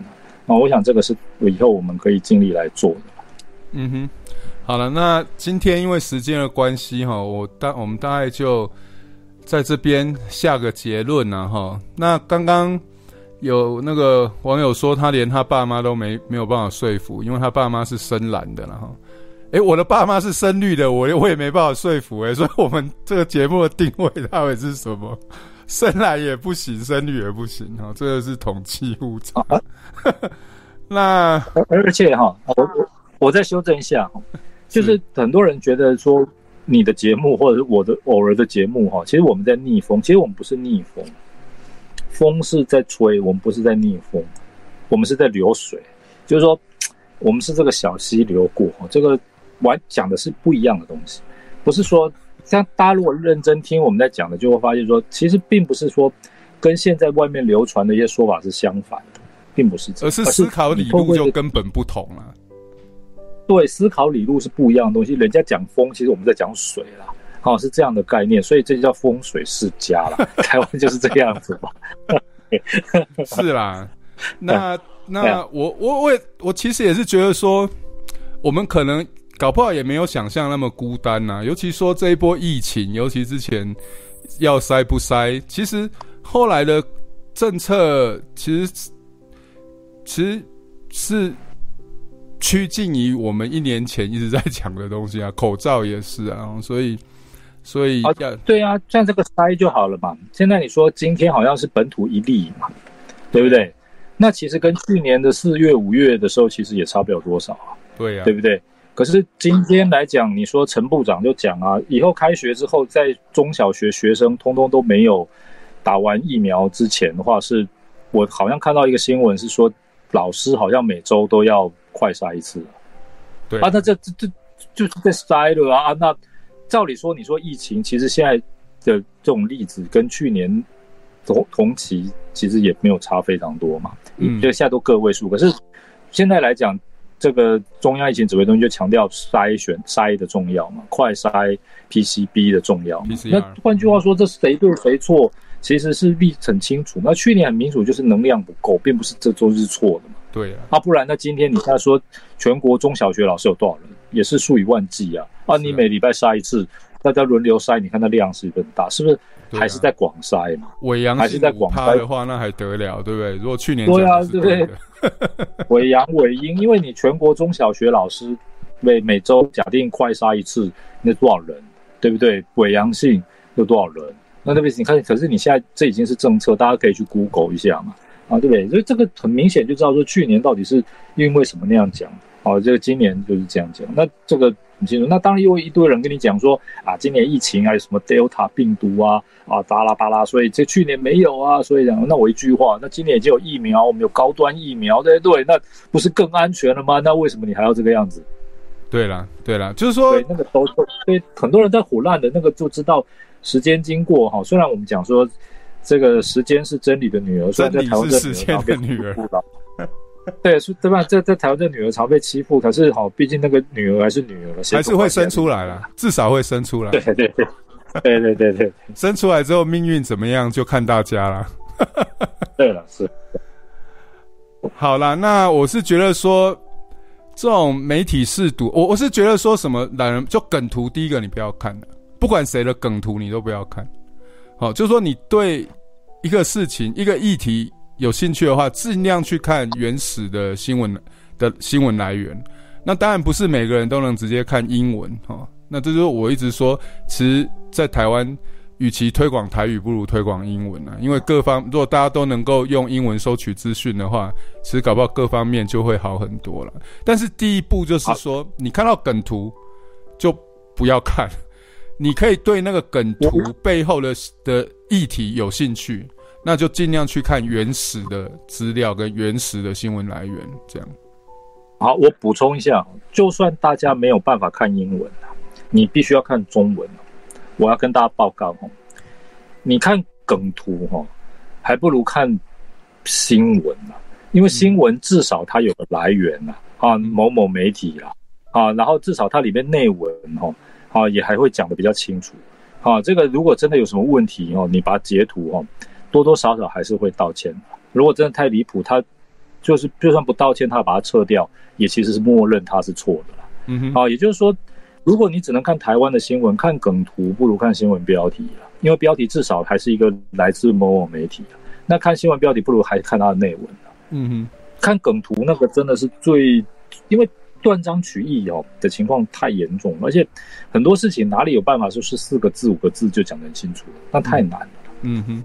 哦，我想这个是以后我们可以尽力来做的。嗯哼，好了，那今天因为时间的关系哈，我大我们大概就在这边下个结论了哈。那刚刚有那个网友说，他连他爸妈都没没有办法说服，因为他爸妈是深蓝的了哈。哎、欸，我的爸妈是深绿的，我我也没办法说服哎、欸，所以我们这个节目的定位到底是什么？深蓝也不行，深绿也不行，哈、哦，这个是统计误差。啊、那而且哈、哦，我我再修正一下，就是很多人觉得说你的节目或者是我的偶尔的节目哈，其实我们在逆风，其实我们不是逆风，风是在吹，我们不是在逆风，我们是在流水，就是说我们是这个小溪流过，这个我讲的是不一样的东西，不是说。像大家如果认真听我们在讲的，就会发现说，其实并不是说跟现在外面流传的一些说法是相反的，并不是这样，而是思考理路就根本不同了、啊。对，思考理路是不一样的东西。人家讲风，其实我们在讲水啦，好、哦、是这样的概念，所以这就叫风水世家啦。台湾就是这样子吧？是啦，那那我我我我其实也是觉得说，我们可能。搞不好也没有想象那么孤单啊。尤其说这一波疫情，尤其之前要塞不塞，其实后来的政策其实其实是趋近于我们一年前一直在讲的东西啊，口罩也是啊，所以所以、啊、对啊，像这个塞就好了嘛。现在你说今天好像是本土一例嘛，对不对？那其实跟去年的四月、五月的时候，其实也差不了多少啊。对啊，对不对？可是今天来讲，你说陈部长就讲啊，以后开学之后，在中小学学生通通都没有打完疫苗之前的话，是我好像看到一个新闻是说，老师好像每周都要快筛一次。对啊，那这这这就是在筛了啊。啊，那照理说，你说疫情其实现在的这种例子跟去年同同期其实也没有差非常多嘛，嗯，就现在都个位数。可是现在来讲，这个中央疫情指挥中心就强调筛选筛的重要嘛，快筛 P C B 的重要。P C R， 那换句话说，这谁对谁错，其实是立很清楚。那去年很明楚就是能量不够，并不是这都是错的嘛。对啊，啊不然那今天你现在说全国中小学老师有多少人，也是数以万计啊。啊，你每礼拜筛一次，大家轮流筛，你看那量是不是很大？是不是？还是在广筛嘛，伪阳性五趴的话，那还得了，对不对？如果去年真的是对的，对啊，对不对？伪阳伪阴，因为你全国中小学老师每每周假定快杀一次，那多少人，对不对？伪阳性有多少人？那那边你看，可是你现在这已经是政策，大家可以去 Google 一下嘛，啊，对不对？所以这个很明显就知道说，去年到底是因为什么那样讲，哦、啊，这个今年就是这样讲，那这个。很清楚，那当然又一堆人跟你讲说啊，今年疫情啊，有什么 Delta 病毒啊，啊，巴拉巴拉，所以这去年没有啊，所以讲，那我一句话，那今年已经有疫苗，我们有高端疫苗，对对，那不是更安全了吗？那为什么你还要这个样子？对啦，对啦，就是说，对那个都，对很多人在唬烂的那个就知道时间经过哈、哦，虽然我们讲说这个时间是真理的女儿，虽然在台湾是时间的女儿。对，对吧？在在台湾的女儿常被欺负，可是好，毕竟那个女儿还是女儿，还是会生出来了，至少会生出来。对对对，对对对对，生出来之后命运怎么样就看大家了。对了，是。好啦，那我是觉得说，这种媒体识读，我我是觉得说什么懒人就梗图，第一个你不要看了，不管谁的梗图你都不要看。好，就是说你对一个事情、一个议题。有兴趣的话，尽量去看原始的新闻的新闻来源。那当然不是每个人都能直接看英文哈、哦。那这就是我一直说，其实，在台湾，与其推广台语，不如推广英文啊。因为各方，如果大家都能够用英文收取资讯的话，其实搞不好各方面就会好很多了。但是第一步就是说，你看到梗图就不要看，你可以对那个梗图背后的的议题有兴趣。那就尽量去看原始的资料跟原始的新闻来源，这样。好，我补充一下，就算大家没有办法看英文，你必须要看中文。我要跟大家报告，你看梗图还不如看新闻，因为新闻至少它有个来源、嗯啊、某某媒体啦、啊、然后至少它里面内文、啊、也还会讲得比较清楚、啊、这个如果真的有什么问题，你把它截图，多多少少还是会道歉。如果真的太离谱，他就是就算不道歉，他把它撤掉，也其实是默认他是错的啦。嗯哼。啊，也就是说，如果你只能看台湾的新闻，看梗图不如看新闻标题啦，因为标题至少还是一个来自某某媒体啦。那看新闻标题不如还看它的内文啦。嗯哼。看梗图那个真的是最，因为断章取义哦的情况太严重了，而且很多事情哪里有办法说是四个字五个字就讲得很清楚，那太难了。嗯哼。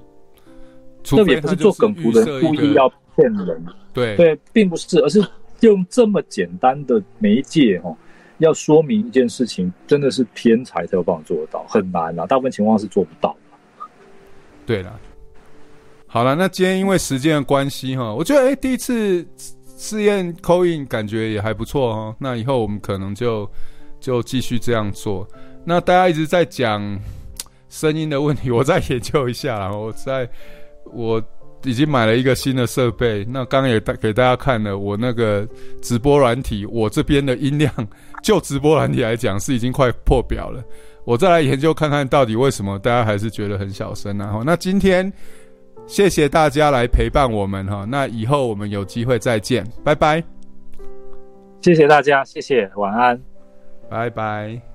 特别不是做梗图的人故意要骗人，对对，并不是，而是用这么简单的媒介、哦、要说明一件事情，真的是天才才有办法做得到，很难啦，大部分情况是做不到啦。对啦，好啦，那今天因为时间的关系、哦、我觉得、欸、第一次试验 call in 感觉也还不错、哦、那以后我们可能就就继续这样做。那大家一直在讲声音的问题，我再研究一下啦，我再。我已经买了一个新的设备，那刚刚也给大家看了我那个直播软体，我这边的音量就直播软体来讲是已经快破表了，我再来研究看看到底为什么大家还是觉得很小声啊。那今天谢谢大家来陪伴我们，那以后我们有机会再见，拜拜，谢谢大家，谢谢，晚安。拜拜。